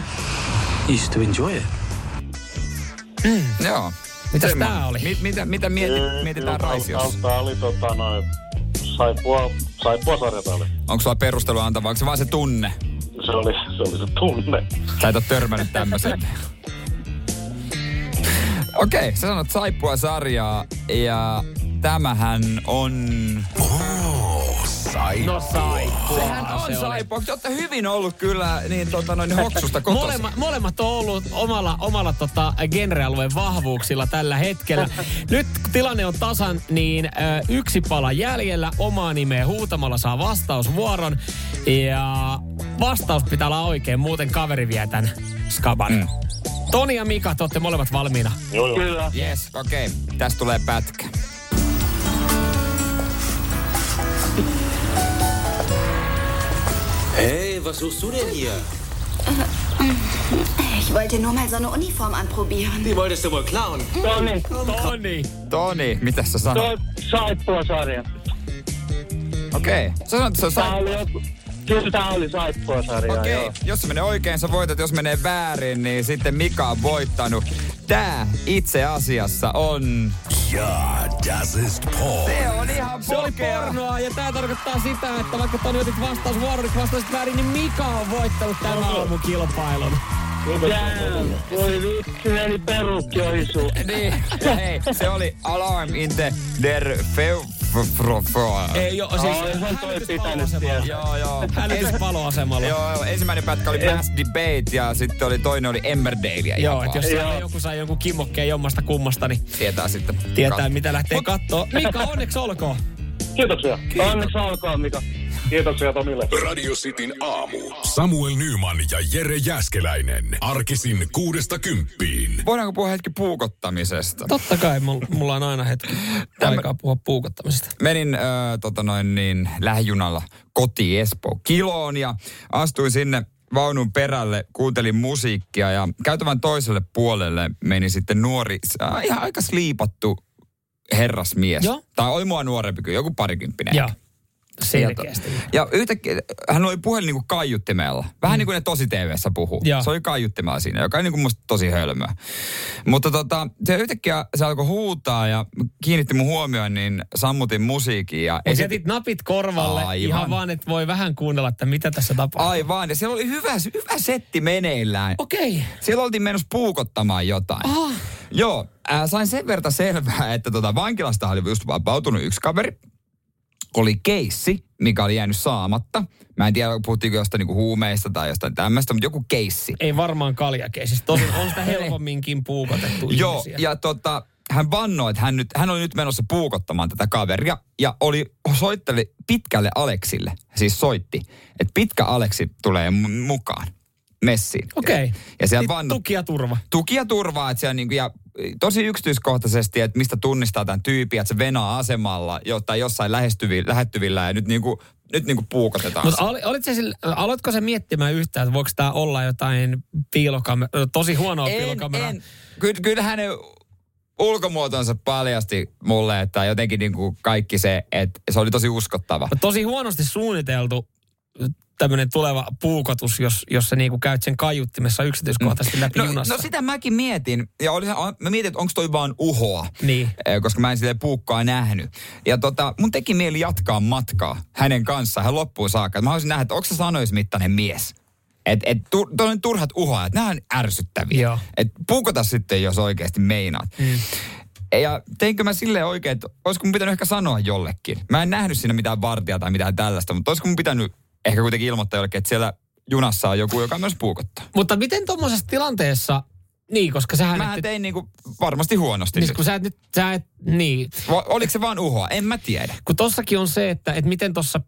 You used to enjoy it. Mm. Joo. Mitäs Semmo? Tää oli? Mi- mitä mitä mieti, mietitään Raisiossa? Tää oli tota noin, saippua, saippua sarja tää oli. Onko sulla perustelua antavaa, onko se vaan se tunne? Se oli se, oli se tunne. Sä et oo törmännyt tämmösen. Okei, okay, sä sanot saippua sarjaa ja tämähän on... Oh, saippua. No saippua. Sehän on se saippua. Te olette hyvin ollut kyllä niin, tota, noin hoksusta kotoisin. Molema, molemmat on ollut omalla, omalla tota, genrealueen vahvuuksilla tällä hetkellä. Nyt kun tilanne on tasan, niin ö, yksi pala jäljellä. Omaa nimeä huutamalla saa vastausvuoron. Ja vastaus pitää olla oikein, muuten kaveri vie tän skaban. Mm. Toni ja Mika, te olette molemmat valmiina. Joo, joo. Kyllä. Yes, okei. Okay. Tästä tulee pätkä. Hey, was suchst du denn hier? Ich wollte nur mal so eine Uniform anprobieren. Die wolltest du wohl klauen. Toni, Toni. Toni, mitäs sä sanot? Saippua-sarja. Okei. Okay. Sä sanot, että se on... Kyllä tää oli saippuasarja. Okei, okay. Jos se menee oikein, sä voitat. Jos menee väärin, niin sitten Mika on voittanut. Tää itse asiassa on... Ja, das ist porn. Se on ihan se oli pornoa ja tää tarkoittaa sitä, että vaikka Toni otit vastausvuoron, kun vastasit väärin, niin Mika on voittanut tämän aamukilpailun. Jää, voi vitsi, eli perukki on isu. Niin, hei, se oli Alarm in the der Feu... Ei oo, siis hän hälytys paloasemalla. Joo, joo. Hälytys paloasemalla. Joo, ensimmäinen pätkä oli Mass Debate ja sitten oli toinen oli Emmerdale. Joo, että jos siellä joku sai jonkun kimmokkeen jommasta kummasta, niin tietää sitten. Tietää, mitä lähtee kattoo. Mika, onneksi olkoon. Kiitoksia. Onneksi olkoon, Mika. Kiitoksia Tomille. Radio Cityn aamu. Samuel Nyman ja Jere Jääskeläinen. Arkisin kuudesta kymppiin. Voidaanko puhua hetki puukottamisesta? Totta kai, mulla on aina hetki aikaa puhua puukottamisesta. Menin äh, tota noin, niin, lähijunalla kotiin Espoon Kiloon ja astuin sinne vaunun perälle, kuuntelin musiikkia ja käytävän toiselle puolelle meni sitten nuori, äh, ihan aika sliipattu herrasmies. Joo. Tai oli mua nuorempi kyllä, joku parikymppinen. Joo. Selkeästi. Ja yhtäkkiä, hän oli puhelin niinku kaiuttimella. Vähän mm. niin kuin ne tosi T V:ssä puhuu. Ja. Se oli kaiuttimella siinä, joka oli niinku musta tosi hölmöä. Mutta tota, se yhtäkkiä se alkoi huutaa ja kiinnitti mun huomioon, niin sammutin musiikin. Ja esit... jätit napit korvalle aivan. Ihan vaan, että voi vähän kuunnella, että mitä tässä tapahtuu. Aivan, ja siellä oli hyvä, hyvä setti meneillään. Okei. Okay. Siellä oltiin menossa puukottamaan jotain. Aha. Joo, äh, sain sen verta selvää, että tota, vankilasta oli just vapautunut yksi kaveri. Oli keissi, mikä oli jäänyt saamatta. Mä en tiedä, puhuttiinko jostain niinku huumeista tai jostain tämmöistä, mutta joku keissi. Ei varmaan kaljakeisistä. Tosin on sitä helpomminkin puukotettu ihmisiä. Joo, ja tota, hän vannoi, että hän, nyt, hän oli nyt menossa puukottamaan tätä kaveria. Ja oli, soitteli pitkälle Aleksille, siis soitti, että pitkä Aleksi tulee mukaan messiin. Okei. Okay. Vanno... Tuki ja turva. Tuki ja turva, että siellä niinku, ja tosi yksityiskohtaisesti, että mistä tunnistaa tämän tyypin, että se venaa asemalla tai jossain lähettyvillä ja nyt niinku, nyt niinku puukotetaan. Mutta aloitko se miettimään yhtään, että voiko tämä olla jotain piilokameraa, tosi huonoa en, piilokameraa? En. Ky- kyllähän hänen ulkomuotonsa paljasti mulle, että jotenkin niinku kaikki se, että se oli tosi uskottava. Mut tosi huonosti suunniteltu tämmöinen tuleva puukotus, jos, jos sä niinku käyt sen kaiuttimessa yksityiskohtaisesti läpi no, junassa. No sitä mäkin mietin. Ja oli, mä mietin, että onko toi vaan uhoa. Niin. Koska mä en silleen puukkaa nähnyt. Ja tota, mun teki mieli jatkaa matkaa hänen kanssaan. Hän loppuun saakka. Mä haluaisin nähdä, että onko se sanoismittainen mies. Että et, tuollainen turhat uhoa. Että nämä on ärsyttäviä. Että puukota sitten, jos oikeasti meinaat. Mm. Ja teinkö mä silleen oikein, että olisiko mun pitänyt ehkä sanoa jollekin. Mä en nähnyt siinä mitään vartijaa tai mitään tällaista, mutta olisiko mun pitänyt ehkä kuitenkin ilmoittaa jollekin, että siellä junassa on joku, joka myös puukottaa. Mutta miten tuommoisessa tilanteessa, niin koska sähän... Mähän et, tein niinku varmasti huonosti. Niin, kun sä et nyt, sä et, niin. Oliko se vaan uhoa? En mä tiedä. Kun tossakin on se, että et miten tossa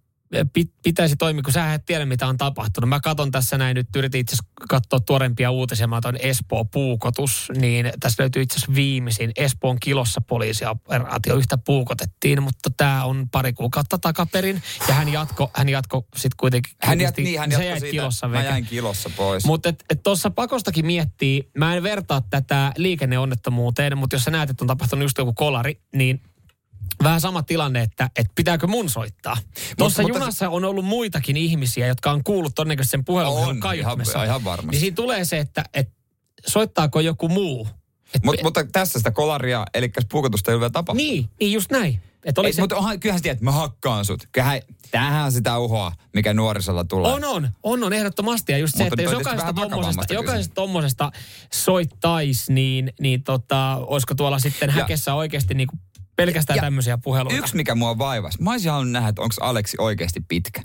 pitäisi toimia, kun sä et tiedä, mitä on tapahtunut. Mä katson tässä näin nyt, yritin itse asiassa katsoa tuorempia uutisia. Mä otan Espoon puukotus, niin tässä löytyy itse asiassa viimeisin. Espoon Kilossa poliisioperaatio yhtä puukotettiin, mutta tää on pari kuukautta takaperin. Ja hän jatko, hän jatko sit kuitenkin. Hän jatko, niin, hän jatko siitä. Kilossa mä jäin Kilossa pois. Mutta et, et tuossa pakostakin miettii, mä en vertaa tätä liikenneonnettomuuteen, mutta jos sä näet, että on tapahtunut just joku kolari, niin... Vähän sama tilanne, että, että pitääkö mun soittaa. Tuossa Mut, junassa se... on ollut muitakin ihmisiä, jotka on kuullut todennäköisesti sen puhelun. On, ihan, ihan varmasti. Niin siinä tulee se, että, että soittaako joku muu. Et... Mut, mutta tässä sitä kolaria, eli puukotusta ei ole vielä tapahtunut. Niin, niin just näin. Et oli et, se... Mutta onhan, kyllähän sä tiedät, että mä hakkaan sut. Kyllähän, tämähän on sitä uhoa, mikä nuorisolla tulee. On, on. On, on ehdottomasti. Ja just se, mutta että jos jokaisesta tommosesta, jokaisesta tommosesta soittaisi, niin, niin tota, olisiko tuolla sitten ja... häkessä oikeasti niin kuin... Pelkästään ja tämmöisiä puheluita. Yksi, mikä mua vaivasi. Mä olisin halunnut nähdä, että onko Aleksi oikeasti pitkä.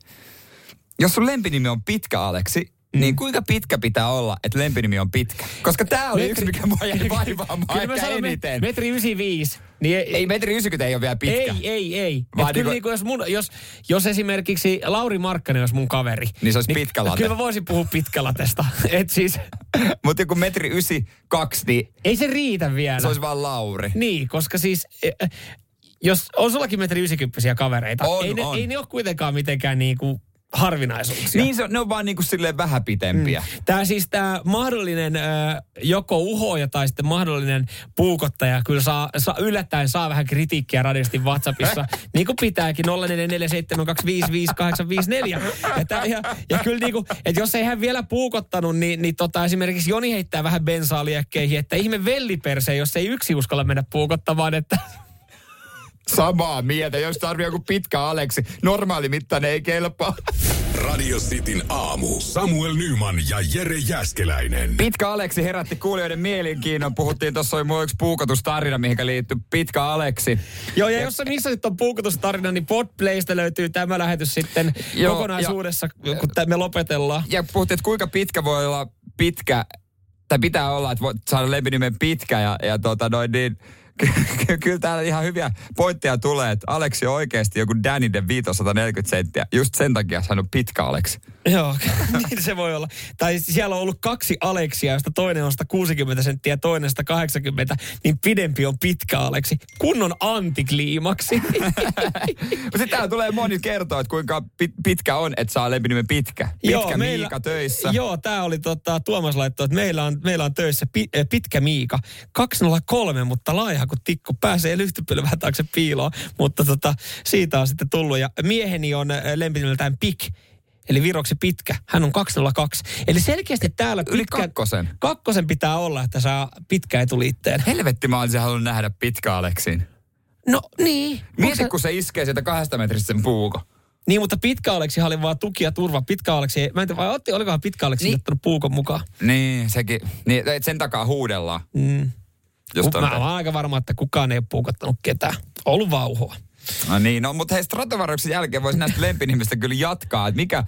Jos sun lempinimi on pitkä Aleksi, mm. niin kuinka pitkä pitää olla, että lempinimi on pitkä? Koska tää oli metri, yksi, mikä mua jäi vaivaamaan ehkä eniten. Metri yhdeksänkymmentäviisi. Niin ei, ei, metri yhdeksänkymmentä ei ole vielä pitkä. Ei, ei, ei. Vaan kyllä niin kuin, jos, mun, jos, jos esimerkiksi Lauri Markkanen olisi mun kaveri. Niin se olisi niin, pitkä late. Kyllä mä voisin puhua pitkä latesta. Et siis. Mutta joku metri yhdeksänkymmentäkaksi, niin... Ei se riitä vielä. Se olisi vaan Lauri. Niin, koska siis... Äh, jos on sullakin metri yhdeksänkymmentäisiä kavereita. On, ei, ne, on. ei ne ole kuitenkaan mitenkään niinku... harvinaisuuksia. Niin, se, ne on vaan niinku silleen vähän pitempiä. Mm. Tää siis tää mahdollinen ö, joko uhoja tai sitten mahdollinen puukottaja kyllä saa, saa yllättäen saa vähän kritiikkiä radiosti WhatsAppissa. Niin kuin pitääkin nolla neljä neljä seitsemän kaksi viisi viisi kahdeksan viisi neljä. Ja, ja, ja kyllä niinku, että jos ei hän vielä puukottanut, niin, niin tota esimerkiksi Joni heittää vähän bensaa liekkeihin, että ihme velliperse, jos ei yksi uskalla mennä puukottamaan, että... Samaa mieltä, jos tarvii joku pitkä Aleksi. Normaali mittainen ei kelpaa. Radio Cityn aamu. Samuel Nyman ja Jere Jääskeläinen. Pitkä Aleksi herätti kuulijoiden mielenkiinnon. Puhuttiin, tuossa oli muu yksi puukotustarina, mihinkä liittyy Pitkä Aleksi. Joo, ja jos missä sitten on puukotustarina, niin Podplaysta löytyy tämä lähetys sitten Joo, kokonaisuudessa, ja, kun me lopetellaan. Ja puhuttiin, että kuinka pitkä voi olla pitkä, tai pitää olla, että voi saada lempinimen Pitkä, ja, ja tota noin niin... Kyllä täällä ihan hyviä pointteja tulee, että Aleksi on oikeasti joku Danny DeVito sata neljäkymmentä senttiä. Just sen takia hän on Pitkä Aleksi. Joo, niin se voi olla. Tai siellä on ollut kaksi Aleksia, josta toinen on sata kuusikymmentä senttiä ja toinen sata kahdeksankymmentä, niin pidempi on Pitkä Aleksi. Kunnon antikliimaksi. Sitten täällä tulee moni kertoa, että kuinka pitkä on, että saa lempinimen Pitkä. Pitkä joo, meillä, Miika töissä. Joo, tää oli tota, Tuomas laittoi, että meillä on, meillä on töissä pi, äh, Pitkä Miika. kaksi nolla kolme, mutta laiha kun tikku pääsee lyhtypylvään taakse piiloon, mutta tota, siitä on sitten tullut. Ja mieheni on lempinimeltään Pik, eli viroksi Pitkä. Hän on kaksi nolla kaksi. Eli selkeästi täällä Pitkä... Yli kakkosen. Kakkosen pitää olla, että saa Pitkä etuliitteen. Helvetti, mä olisin halunnut nähdä Pitkä Aleksin. No niin. Mieti, kun se iskee sieltä kahdesta metristä sen puukon. Niin, mutta Pitkä Aleksihan oli vaan tuki ja turva. Pitkä Aleksi, mä en tiedä, vai olikohan Pitkä Aleksi niin ottanut puukon mukaan? Niin, sekin. Niin, sen takaa huudellaan. Mm. Mä olen aika varma, että kukaan ei ole puukottanut ketään. Ollut vauhoa. No niin, no, mutta hei, stratavarroksen jälkeen voisi näistä lempinimistä kyllä jatkaa. Että mikä...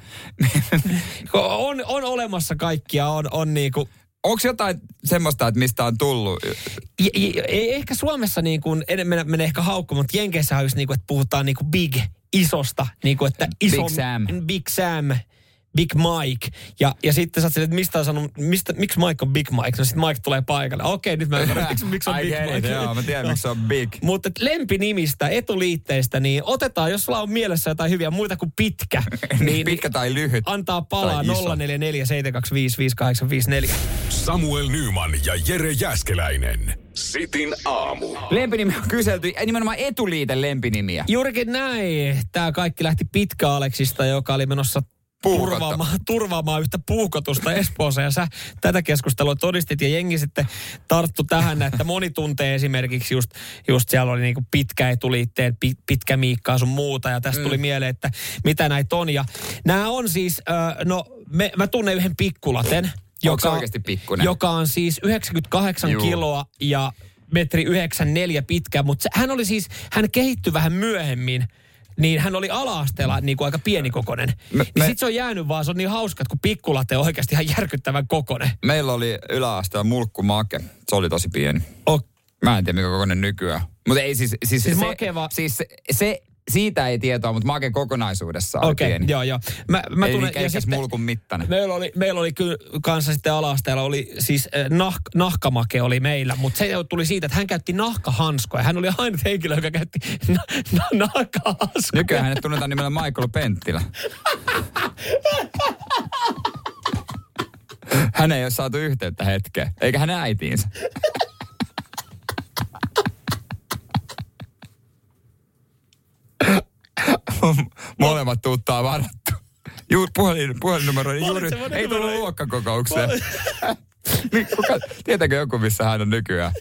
on, on olemassa kaikkia, on, on niinku... Onko jotain semmoista, että mistä on tullut? Ei, ei ehkä Suomessa niin kuin, en mene, mene ehkä haukku, mutta Jenkeissä on just niin kuin, että puhutaan niin kuin big, isosta. Niin kuin, että ison, Big Sam. Big Sam. Big Mike. Ja, ja sitten sä oot silleen, että mistä on sanonut, mistä, miksi Mike on Big Mike? No sit Mike tulee paikalle. Okei, nyt mä ymmärrän, miksi on I Big Mike. It, joo, mä tiedän, no. miksi on Big. Mutta lempinimistä, etuliitteistä, niin otetaan, jos sulla on mielessä jotain hyviä muita kuin Pitkä. niin, pitkä tai lyhyt. Antaa palaa nolla neljä neljä seitsemän kaksi viisi viisi kahdeksan viisi neljä. Samuel Nyman ja Jere Jääskeläinen. Sitin aamu. Lempinimi on kyselty, nimenomaan etuliite lempinimiä. Juurikin näin. Tää kaikki lähti Pitkä Aleksista, joka oli menossa Turvaamaan, turvaamaan yhtä puukotusta Espoossa, ja sä tätä keskustelua todistit, ja jengi sitten tarttu tähän, että moni tuntee esimerkiksi just, just siellä oli niinku Pitkä etuliitteet, Pitkä Miikkaa sun muuta, ja tästä mm. tuli mieleen, että mitä näitä on, ja nää on siis, äh, no me, mä tunnen yhden pikkulaten, joka, joka on siis yhdeksänkymmentäkahdeksan Juu. kiloa ja metri yhdeksänkymmentäneljä pitkä, mutta hän oli siis, hän kehittyi vähän myöhemmin. Niin hän oli ala-asteella niin kuin aika pienikokoinen. Me, niin me... sit se on jäänyt vaan, se on niin hauska, kun pikkulate on oikeasti ihan järkyttävän kokoinen. Meillä oli yläasteella mulkku Make. Se oli tosi pieni. Okay. Mä en tiedä, mikä kokoinen nykyään. Mutta ei siis... Siis, siis, se, makeva... siis se, se, siitä ei tietoa, mutta Make kokonaisuudessaan okay, oli pieni. Okei, joo, joo. Mä, mä ei niinkään ikäs mulkun mittainen. Meillä oli, meillä oli kyllä kanssa sitten ala-asteella oli siis nah, nahkamake oli meillä, mutta se tuli siitä, että hän käytti nahkahanskoja. Hän oli aina henkilö, joka käytti na, na, nahkahanskoja. Nykyään hänet tunnetaan nimellä Michael Penttilä. Hän ei ole saatu yhteyttä hetkeä, eikä hänen äitiinsä. Molemmat tuuttaa varattu. Juuri puhelin, puhelinnumero juuri ei tullut luokkakokoukseen. Kuka, tietääkö joku, missä hän on nykyään?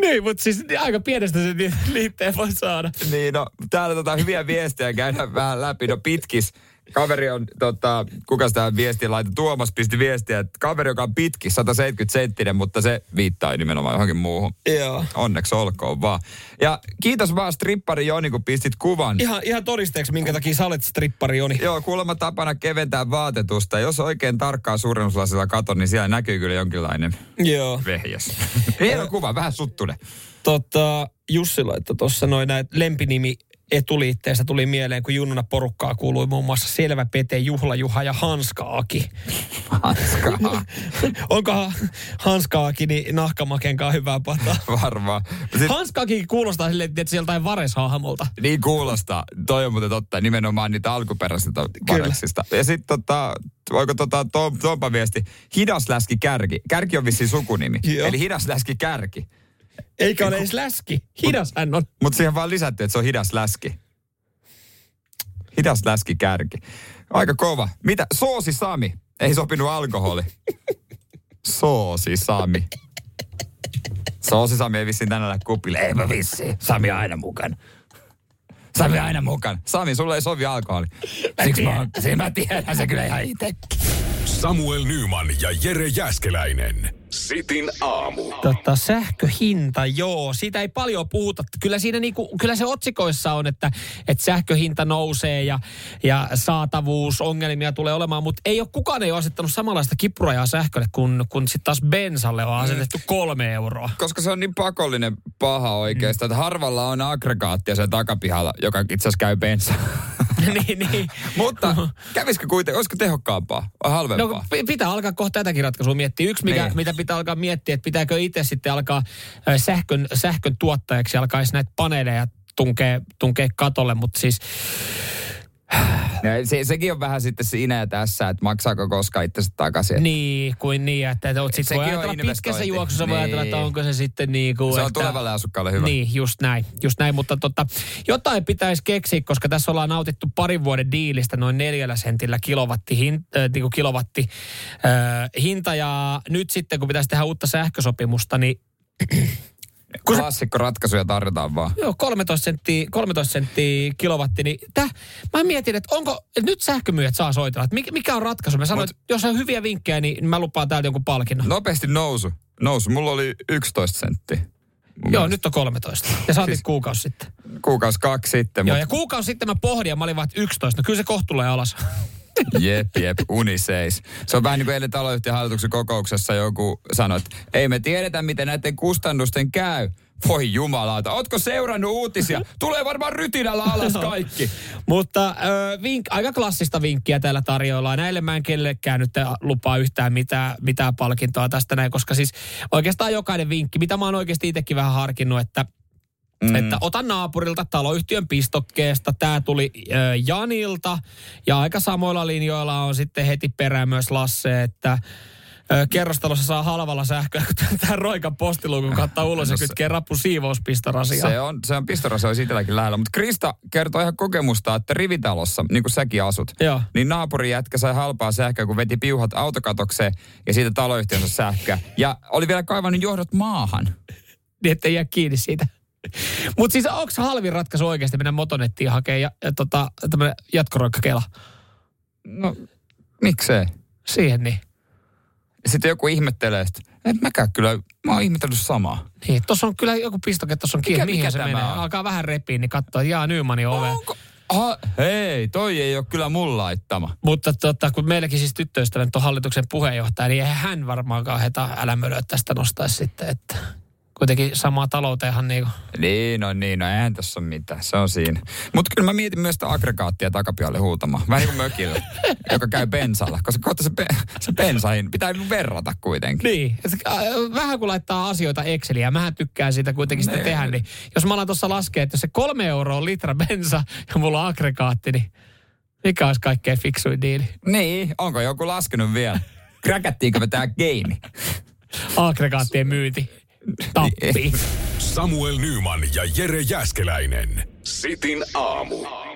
Niin, mutta siis aika pienestä se liitteen voi saada. Niin, no täällä tota hyviä viestejä käydään vähän läpi. No Pitkis, kaveri on, tota, kuka sitä viestiä laita? Tuomas pisti viestiä, että kaveri, joka on Pitkis, sata seitsemänkymmentä senttinen, mutta se viittaa nimenomaan johonkin muuhun. Joo. Onneksi olkoon vaan. Ja kiitos vaan strippari Joni, kun pistit kuvan. Ihan, ihan todisteeksi, minkä takia sä olet strippari Joni. Joo, kuulemma tapana keventää vaatetusta. Jos oikein tarkkaan suurennuslasilla katon, niin siellä näkyy kyllä jonkinlainen Joo. vehjes. Hieno kuva, vähän suttunen. Tota, Jussi laittoi tuossa noin näitä lempinimi... Etuliitteestä tuli mieleen, kun junnuna porukkaa kuului muun muassa Selvä Pete, Juhla Juha ja Hanska-Aki. Hanska-Aki. Onkohan Hanska-Aki niin nahkamakenkaan hyvää pataa? Varmaan. Sit... Hanska-Aki kuulostaa silleen, että sieltä vareshahmolta. Niin kuulostaa. Toi on muuten totta. Nimenomaan niitä alkuperäisiltä vareksista. Ja sitten tota, voiko tota Tom, Tompa viesti, Hidas Läski Kärki. Kärki on vissiin sukunimi. Joo. Eli Hidas Läski Kärki. Eikä ole edes läski. Hidas hän on. Mutta siihen vaan lisätty, että se on Hidas Läski. Hidas Läski Kärki. Aika kova. Mitä? Soosi Sami. Ei sopinut alkoholi. Soosi Sami. Soosi Sami ei vissiin tänään lähde kupille. Ei mä vissiin. Sami aina mukana. Sami aina mukaan. Sami, sulle ei sovi alkoholi. Siksi mä, mä, siis mä tiedän se kyllä ihan itsekin. Samuel Nyman ja Jere Jääskeläinen. Sitin aamu. Totta, sähköhinta, joo. Siitä ei paljon puhuta. Kyllä, siinä niinku, kyllä se otsikoissa on, että, että sähköhinta nousee ja, ja saatavuusongelmia tulee olemaan, mutta ei ole, kukaan ei ole asettanut samanlaista kipurajaa sähkölle, kun, kun sitten taas bensalle on asetettu kolme euroa. Koska se on niin pakollinen paha oikeastaan, mm. että harvalla on aggregaattia siellä takapihalla, joka itse asiassa käy bensaa. niin, niin. Mutta kävisikö kuitenkin, olisiko tehokkaampaa, halvempaa? No pitää alkaa kohta tätäkin ratkaisua miettiä. Yksi, mikä, niin. mitä pitää alkaa miettiä, että pitääkö itse sitten alkaa sähkön, sähkön tuottajaksi, alkaisi näitä paneeleja tunkea, tunkea katolle, mutta siis... No, se, sekin on vähän sitten siinä ja tässä, että maksaako koskaan itse takaisin. Niin, kuin niin, että, että oot, sit voi ajatella pitkässä juoksussa, niin. voi ajatella, että onko se sitten niin kuin... Se on että, tulevalle asukkaalle hyvä. Niin, just näin, just näin, mutta tota, jotain pitäisi keksiä, koska tässä ollaan nautittu parin vuoden diilistä noin neljällä sentillä kilowatti, hin, äh, niin kuin kilowatti äh, hinta, ja nyt sitten kun pitäisi tehdä uutta sähkösopimusta, niin... Klassikko ratkaisuja tarjotaan vaan. Joo, kolmetoista senttiä, kolmetoista senttiä kilowatti, niin täh, mä mietin, että onko, että nyt sähkömyyjät saa soitella, että mikä on ratkaisu? Mä sanoin, Mut, että jos on hyviä vinkkejä, niin mä lupaan täältä jonkun palkinnon. Nopeasti nousu, nousu. Mulla oli yksitoista senttiä. Joo, mielestä. Nyt on kolmetoista. Ja saatiin siis kuukausi sitten. Kuukausi kaksi sitten. Joo, mut... ja kuukausi sitten mä pohdin ja mä olin vaan, että yksitoista. No kyllä se kohta tulee alas. Jep, jep, uniseis. Se on vähän niin kuin eilen taloyhtiön hallituksen kokouksessa joku sanoi, että ei me tiedetä, miten näiden kustannusten käy. Voi jumalauta, ootko seurannut uutisia? Tulee varmaan rytinällä alas kaikki. Mutta ö, vink, aika klassista vinkkiä täällä tarjoillaan. Näille mä en kellekään nyt lupaa yhtään mitään, mitään palkintoa tästä näin, koska siis oikeastaan jokainen vinkki, mitä mä oon oikeasti itsekin vähän harkinnut, että Mm. Että ota naapurilta taloyhtiön pistokkeesta. Tämä tuli äh, Janilta. Ja aika samoilla linjoilla on sitten heti perään myös Lasse, että äh, kerrostalossa saa halvalla sähköä, kun tämän roikan postiluukun kattaa ulos ja kytkee rappu siivouspistorasiaan. Se on, se on pistorasia olisi itselläkin lähellä. Mutta Krista kertoi ihan kokemusta, että rivitalossa, niin kuin säkin asut, Joo. niin naapurin jätkä sai halpaa sähköä, kun veti piuhat autokatokseen ja siitä taloyhtiönsä sähköä. Ja oli vielä kaivannut johdot maahan. Niin, ettei jää kiinni siitä. Mutta siis onko halvin ratkaisu oikeasti mennä Motonettiin hakemaan ja, ja tota, tämmöinen jatkoroikkakela? No, miksei? Siihen niin. Sitten joku ihmettelee, että en mäkään kyllä, mä oon ihmetellyt samaa. Niin, tuossa on kyllä joku pistoke, tuossa on kiinni, mihin se menee. On? Alkaa vähän repiä, niin katsoo, että jaa, Nymanin ove. Onko? Aha, hei, toi ei ole kyllä mun laittama. Mutta tota, kun meilläkin siis tyttöystävän tuon hallituksen puheenjohtaja, niin eihän hän varmaankaan heta älämölöä tästä nostaisi sitten, että... Kuitenkin samaa talouteenhan niinku. Niin on, niin on. Eihän tässä ole mitään. Se on siinä. Mutta kyllä mä mietin myös sitä aggregaattia takapialle huutamaan. Vähän niin kuin mökillä, joka käy bensalla. Koska kohta se, be- se bensahin pitää verrata kuitenkin. Niin. Vähän kun laittaa asioita Exceliä. Mähän tykkään siitä kuitenkin sitä ne. tehdä. Niin jos mä alan tuossa laskea, että jos se kolme euroa on litra bensa ja mulla on aggregaatti, niin mikä olisi kaikkein fiksuin diili? Niin. Onko joku laskenut vielä? Kräkättiinkö me tää geimi? Aggregaattien myynti. Tappi. Samuel Nyman ja Jere Jääskeläinen. Sitin aamu.